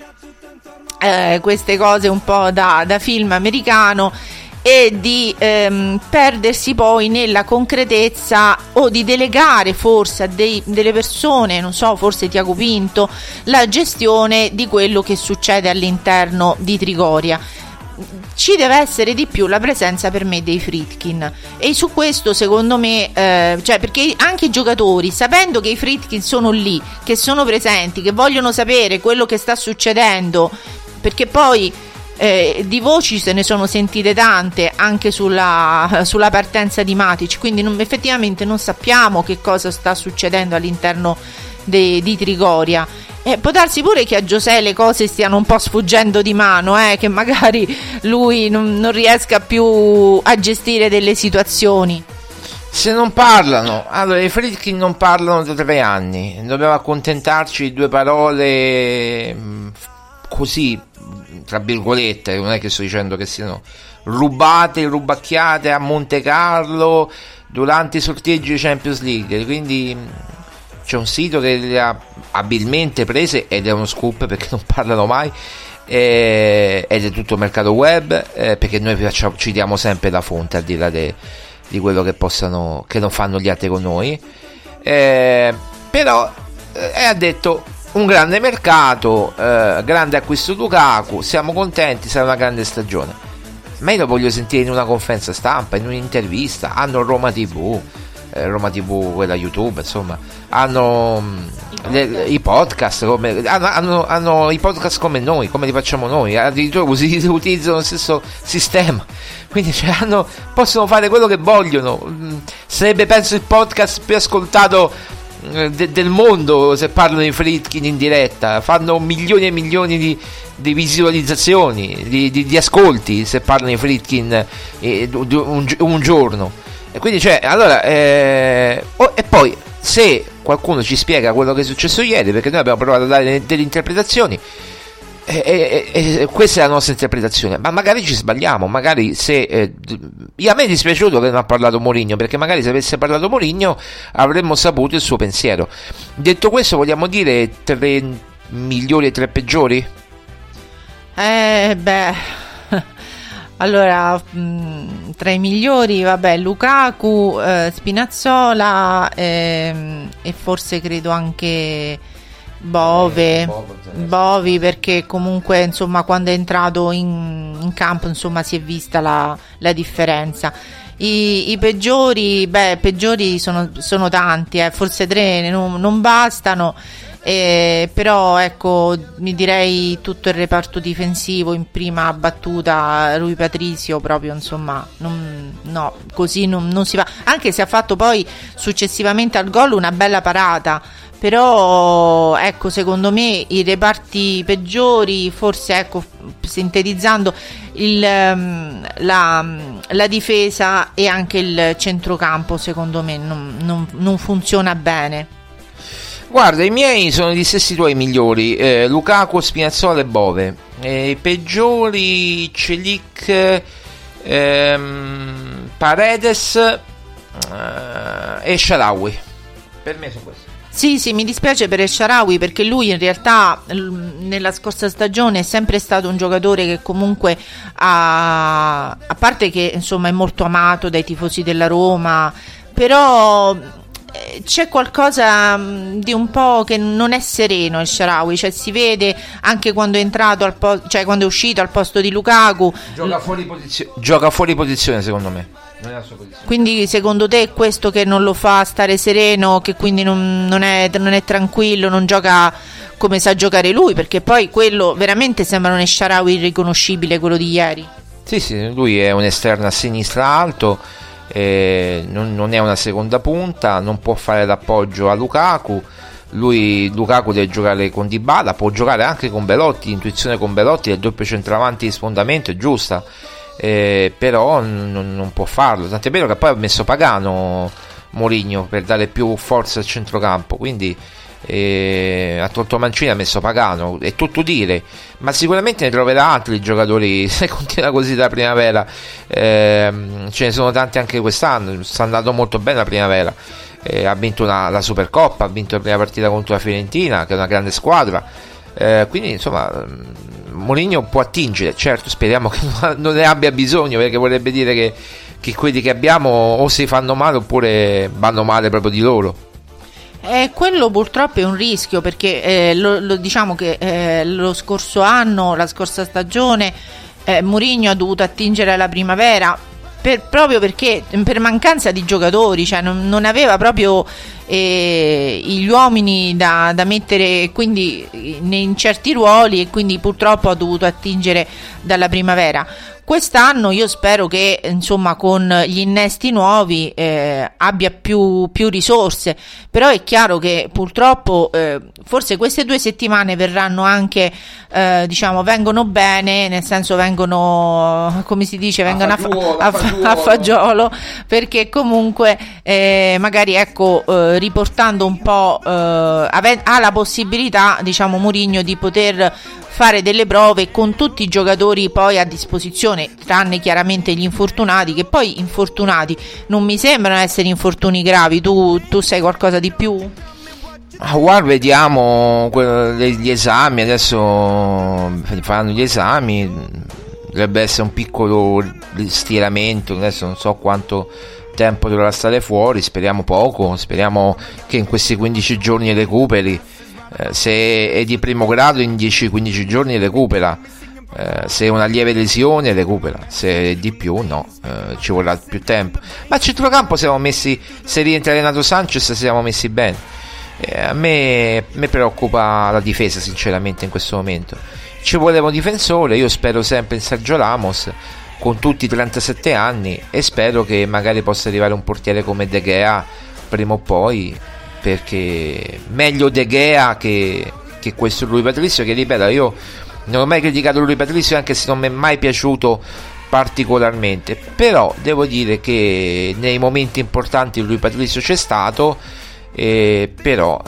queste cose un po' da film americano, e di perdersi poi nella concretezza, o di delegare forse a delle persone, non so, forse Tiago Pinto, la gestione di quello che succede all'interno di Trigoria. Ci deve essere di più la presenza, per me, dei Friedkin, e su questo secondo me cioè, perché anche i giocatori, sapendo che i Friedkin sono lì, che sono presenti, che vogliono sapere quello che sta succedendo, perché poi di voci se ne sono sentite tante anche sulla partenza di Matić, quindi effettivamente non sappiamo che cosa sta succedendo all'interno di Trigoria. Può darsi pure che a Giuseppe le cose stiano un po' sfuggendo di mano, che magari lui non riesca più a gestire delle situazioni. Se non parlano, allora i Friedkin non parlano da 3 anni, dobbiamo accontentarci di 2 parole così, tra virgolette, non è che sto dicendo che siano rubate, rubacchiate a Monte Carlo durante i sorteggi di Champions League, quindi c'è un sito che le ha abilmente prese, ed è uno scoop perché non parlano mai, ed è tutto mercato web, perché noi ci diamo sempre la fonte, al di là di quello che non fanno gli altri con noi, però ha detto: un grande mercato, grande acquisto Lukaku, siamo contenti, sarà una grande stagione. Ma io lo voglio sentire in una conferenza stampa, in un'intervista. Hanno Roma TV, quella YouTube, insomma, hanno i podcast come hanno i podcast come noi, come li facciamo noi, addirittura utilizzano lo stesso sistema, quindi possono fare quello che vogliono. Sarebbe, penso, il podcast più ascoltato del mondo se parlano di Friedkin in diretta. Fanno milioni e milioni di visualizzazioni, di ascolti, se parlano di Friedkin un giorno. E quindi allora e poi se qualcuno ci spiega quello che è successo ieri, perché noi abbiamo provato a dare delle interpretazioni, Questa è la nostra interpretazione, ma magari ci sbagliamo, magari se a me è dispiaciuto che non ha parlato Mourinho, perché magari se avesse parlato Mourinho avremmo saputo il suo pensiero. Detto questo, vogliamo dire 3 migliori e 3 peggiori? Allora, tra i migliori, Lukaku, Spinazzola e forse credo anche Bove, perché comunque insomma quando è entrato in campo insomma si è vista la differenza. I peggiori, peggiori sono tanti, forse 3 non bastano, però ecco, mi direi tutto il reparto difensivo in prima battuta, Rui Patricio proprio insomma non si va, anche se ha fatto poi successivamente al gol una bella parata. Però ecco, secondo me i reparti peggiori, forse ecco, sintetizzando la difesa e anche il centrocampo, secondo me non funziona bene. Guarda, i miei sono gli stessi tuoi migliori, Lukaku, Spinazzola e Bove. Peggiori Çelik, Paredes e Shaarawy. Per me sono questi. Sì, mi dispiace per El Shaarawy, perché lui in realtà nella scorsa stagione è sempre stato un giocatore che comunque a parte che insomma è molto amato dai tifosi della Roma, però c'è qualcosa di un po' che non è sereno El Shaarawy, cioè si vede anche quando è entrato cioè quando è uscito al posto di Lukaku, gioca fuori posizione secondo me. Quindi secondo te è questo che non lo fa stare sereno, che quindi non è tranquillo, non gioca come sa giocare lui, perché poi quello veramente sembra un El Shaarawy irriconoscibile, quello di ieri. Sì, lui è un esterno a sinistra alto, non è una seconda punta, non può fare l'appoggio a Lukaku. Lukaku deve giocare con Dybala, può giocare anche con Belotti, intuizione con Belotti, del doppio centravanti di sfondamento è giusta. Però non può farlo, tant'è vero che poi ha messo Pagano Mourinho per dare più forza al centrocampo, quindi ha tolto Mancini, ha messo Pagano, è tutto dire, ma sicuramente ne troverà altri giocatori se continua così la primavera. Ce ne sono tanti anche quest'anno, sta andando molto bene la primavera, ha vinto la Supercoppa, ha vinto la prima partita contro la Fiorentina che è una grande squadra, quindi insomma Mourinho può attingere, certo speriamo che non ne abbia bisogno, perché vorrebbe dire che quelli che abbiamo o si fanno male oppure vanno male proprio di loro. Quello purtroppo è un rischio, perché diciamo che lo scorso anno, la scorsa stagione, Mourinho ha dovuto attingere alla primavera proprio perché per mancanza di giocatori, cioè non aveva proprio gli uomini da mettere quindi in certi ruoli, e quindi purtroppo ha dovuto attingere dalla primavera. Quest'anno io spero che insomma con gli innesti nuovi abbia più risorse, però è chiaro che purtroppo forse queste 2 settimane verranno anche vengono bene, nel senso vengono, come si dice, vengono a fagiolo, perché comunque magari ecco riportando un po' ha la possibilità Mourinho di poter fare delle prove con tutti i giocatori poi a disposizione, tranne chiaramente gli infortunati, che poi infortunati non mi sembrano essere infortuni gravi. Tu sai qualcosa di più? Aouar, vediamo gli esami, adesso faranno gli esami, dovrebbe essere un piccolo stiramento, adesso non so quanto tempo dovrà stare fuori, speriamo poco, speriamo che in questi 15 giorni recuperi. Se è di primo grado in 10-15 giorni recupera, se è una lieve lesione recupera, se è di più no, ci vorrà più tempo. Ma a centrocampo siamo messi, se rientra Renato Sanches siamo messi bene, a me preoccupa la difesa sinceramente in questo momento. Ci voleva un difensore, io spero sempre in Sergio Ramos con tutti i 37 anni e spero che magari possa arrivare un portiere come De Gea prima o poi, perché meglio De Gea che questo Rui Patricio, che ripeto io non ho mai criticato Rui Patricio, anche se non mi è mai piaciuto particolarmente, però devo dire che nei momenti importanti Rui Patricio c'è stato, però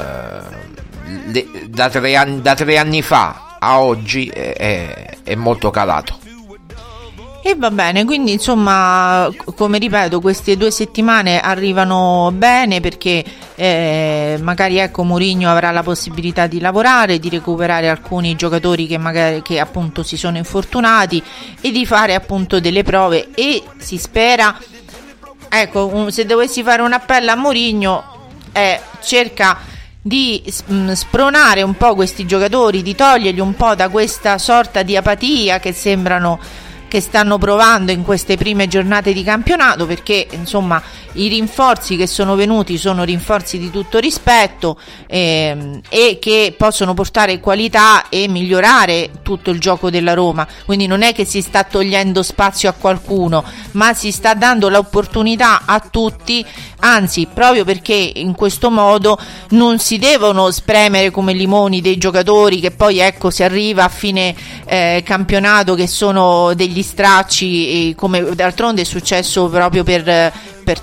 da 3 anni fa a oggi è molto calato. E va bene, quindi insomma, come ripeto, queste 2 settimane arrivano bene perché magari ecco Mourinho avrà la possibilità di lavorare, di recuperare alcuni giocatori che magari che appunto si sono infortunati e di fare appunto delle prove, e si spera, ecco, se dovessi fare un appello a Mourinho cerca di spronare un po' questi giocatori, di toglierli un po' da questa sorta di apatia che sembrano che stanno provando in queste prime giornate di campionato, perché insomma i rinforzi che sono venuti sono rinforzi di tutto rispetto e che possono portare qualità e migliorare tutto il gioco della Roma, quindi non è che si sta togliendo spazio a qualcuno, ma si sta dando l'opportunità a tutti, anzi proprio perché in questo modo non si devono spremere come limoni dei giocatori che poi ecco si arriva a fine campionato che sono degli stracci, come d'altronde è successo proprio per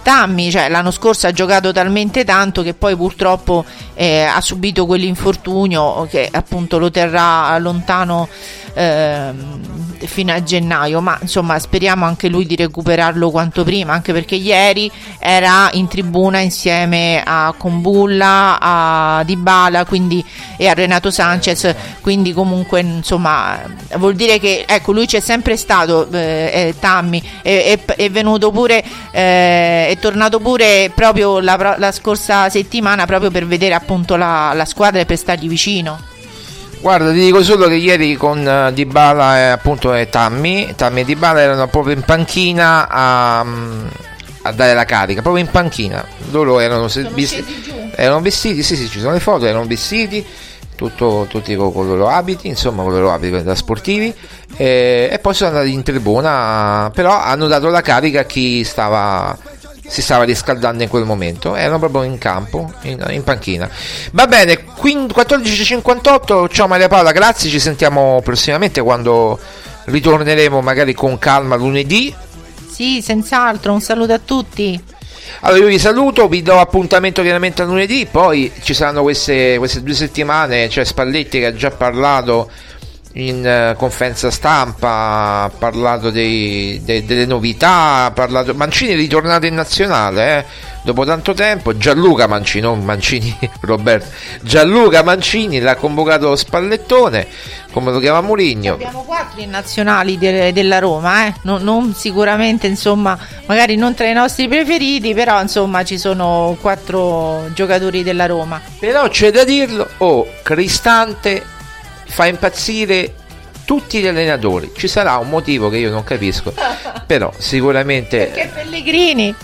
Tammy, cioè l'anno scorso ha giocato talmente tanto che poi purtroppo ha subito quell'infortunio che appunto lo terrà lontano fino a gennaio, ma insomma speriamo anche lui di recuperarlo quanto prima, anche perché ieri era in tribuna insieme a Kumbulla, a Dybala, quindi, e a Renato Sanches, quindi comunque insomma vuol dire che ecco lui c'è sempre stato, Tammy è venuto pure è tornato pure proprio la scorsa settimana proprio per vedere appunto la squadra e per stargli vicino. Guarda, ti dico solo che ieri con Dybala appunto e Tammy e Dybala erano proprio in panchina a dare la carica, proprio in panchina loro erano vestiti, sì ci sono le foto, erano vestiti tutti con loro abiti, insomma con loro abiti da sportivi, e poi sono andati in tribuna, però hanno dato la carica a chi si stava riscaldando in quel momento, erano proprio in campo, in panchina. Va bene, 14.58, ciao Maria Paola, grazie, ci sentiamo prossimamente quando ritorneremo magari con calma lunedì. Sì, senz'altro, un saluto a tutti. Allora io vi saluto, vi do appuntamento chiaramente a lunedì, poi ci saranno queste 2 settimane, cioè Spalletti che ha già parlato in conferenza stampa, ha parlato delle novità, ha parlato Mancini è ritornato in nazionale dopo tanto tempo, Gianluca Mancini, non Mancini Roberto, Gianluca Mancini l'ha convocato Spallettone, come lo chiama Mourinho. Abbiamo 4 in nazionali della Roma, non sicuramente insomma magari non tra i nostri preferiti, però insomma ci sono 4 giocatori della Roma, però c'è da dirlo, Cristante fa impazzire tutti gli allenatori, ci sarà un motivo che io non capisco però sicuramente perché Pellegrini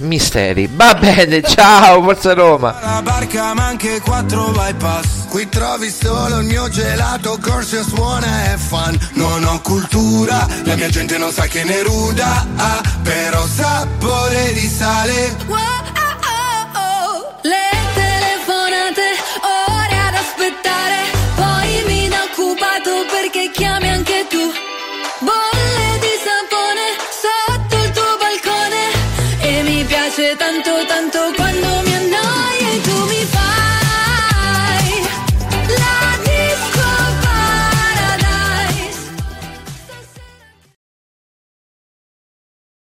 misteri. Va bene, ciao, forza Roma. La barca ma anche 4 bypass, qui trovi solo il mio gelato, corso suona e fan, non ho cultura, la mia gente non sa che ne ruda però sapore di sale. Wow, le telefonate, ore ad aspettare, poi mi da occupato perché chiami anche tu. Bolle di sapone sotto il tuo balcone e mi piace tanto tanto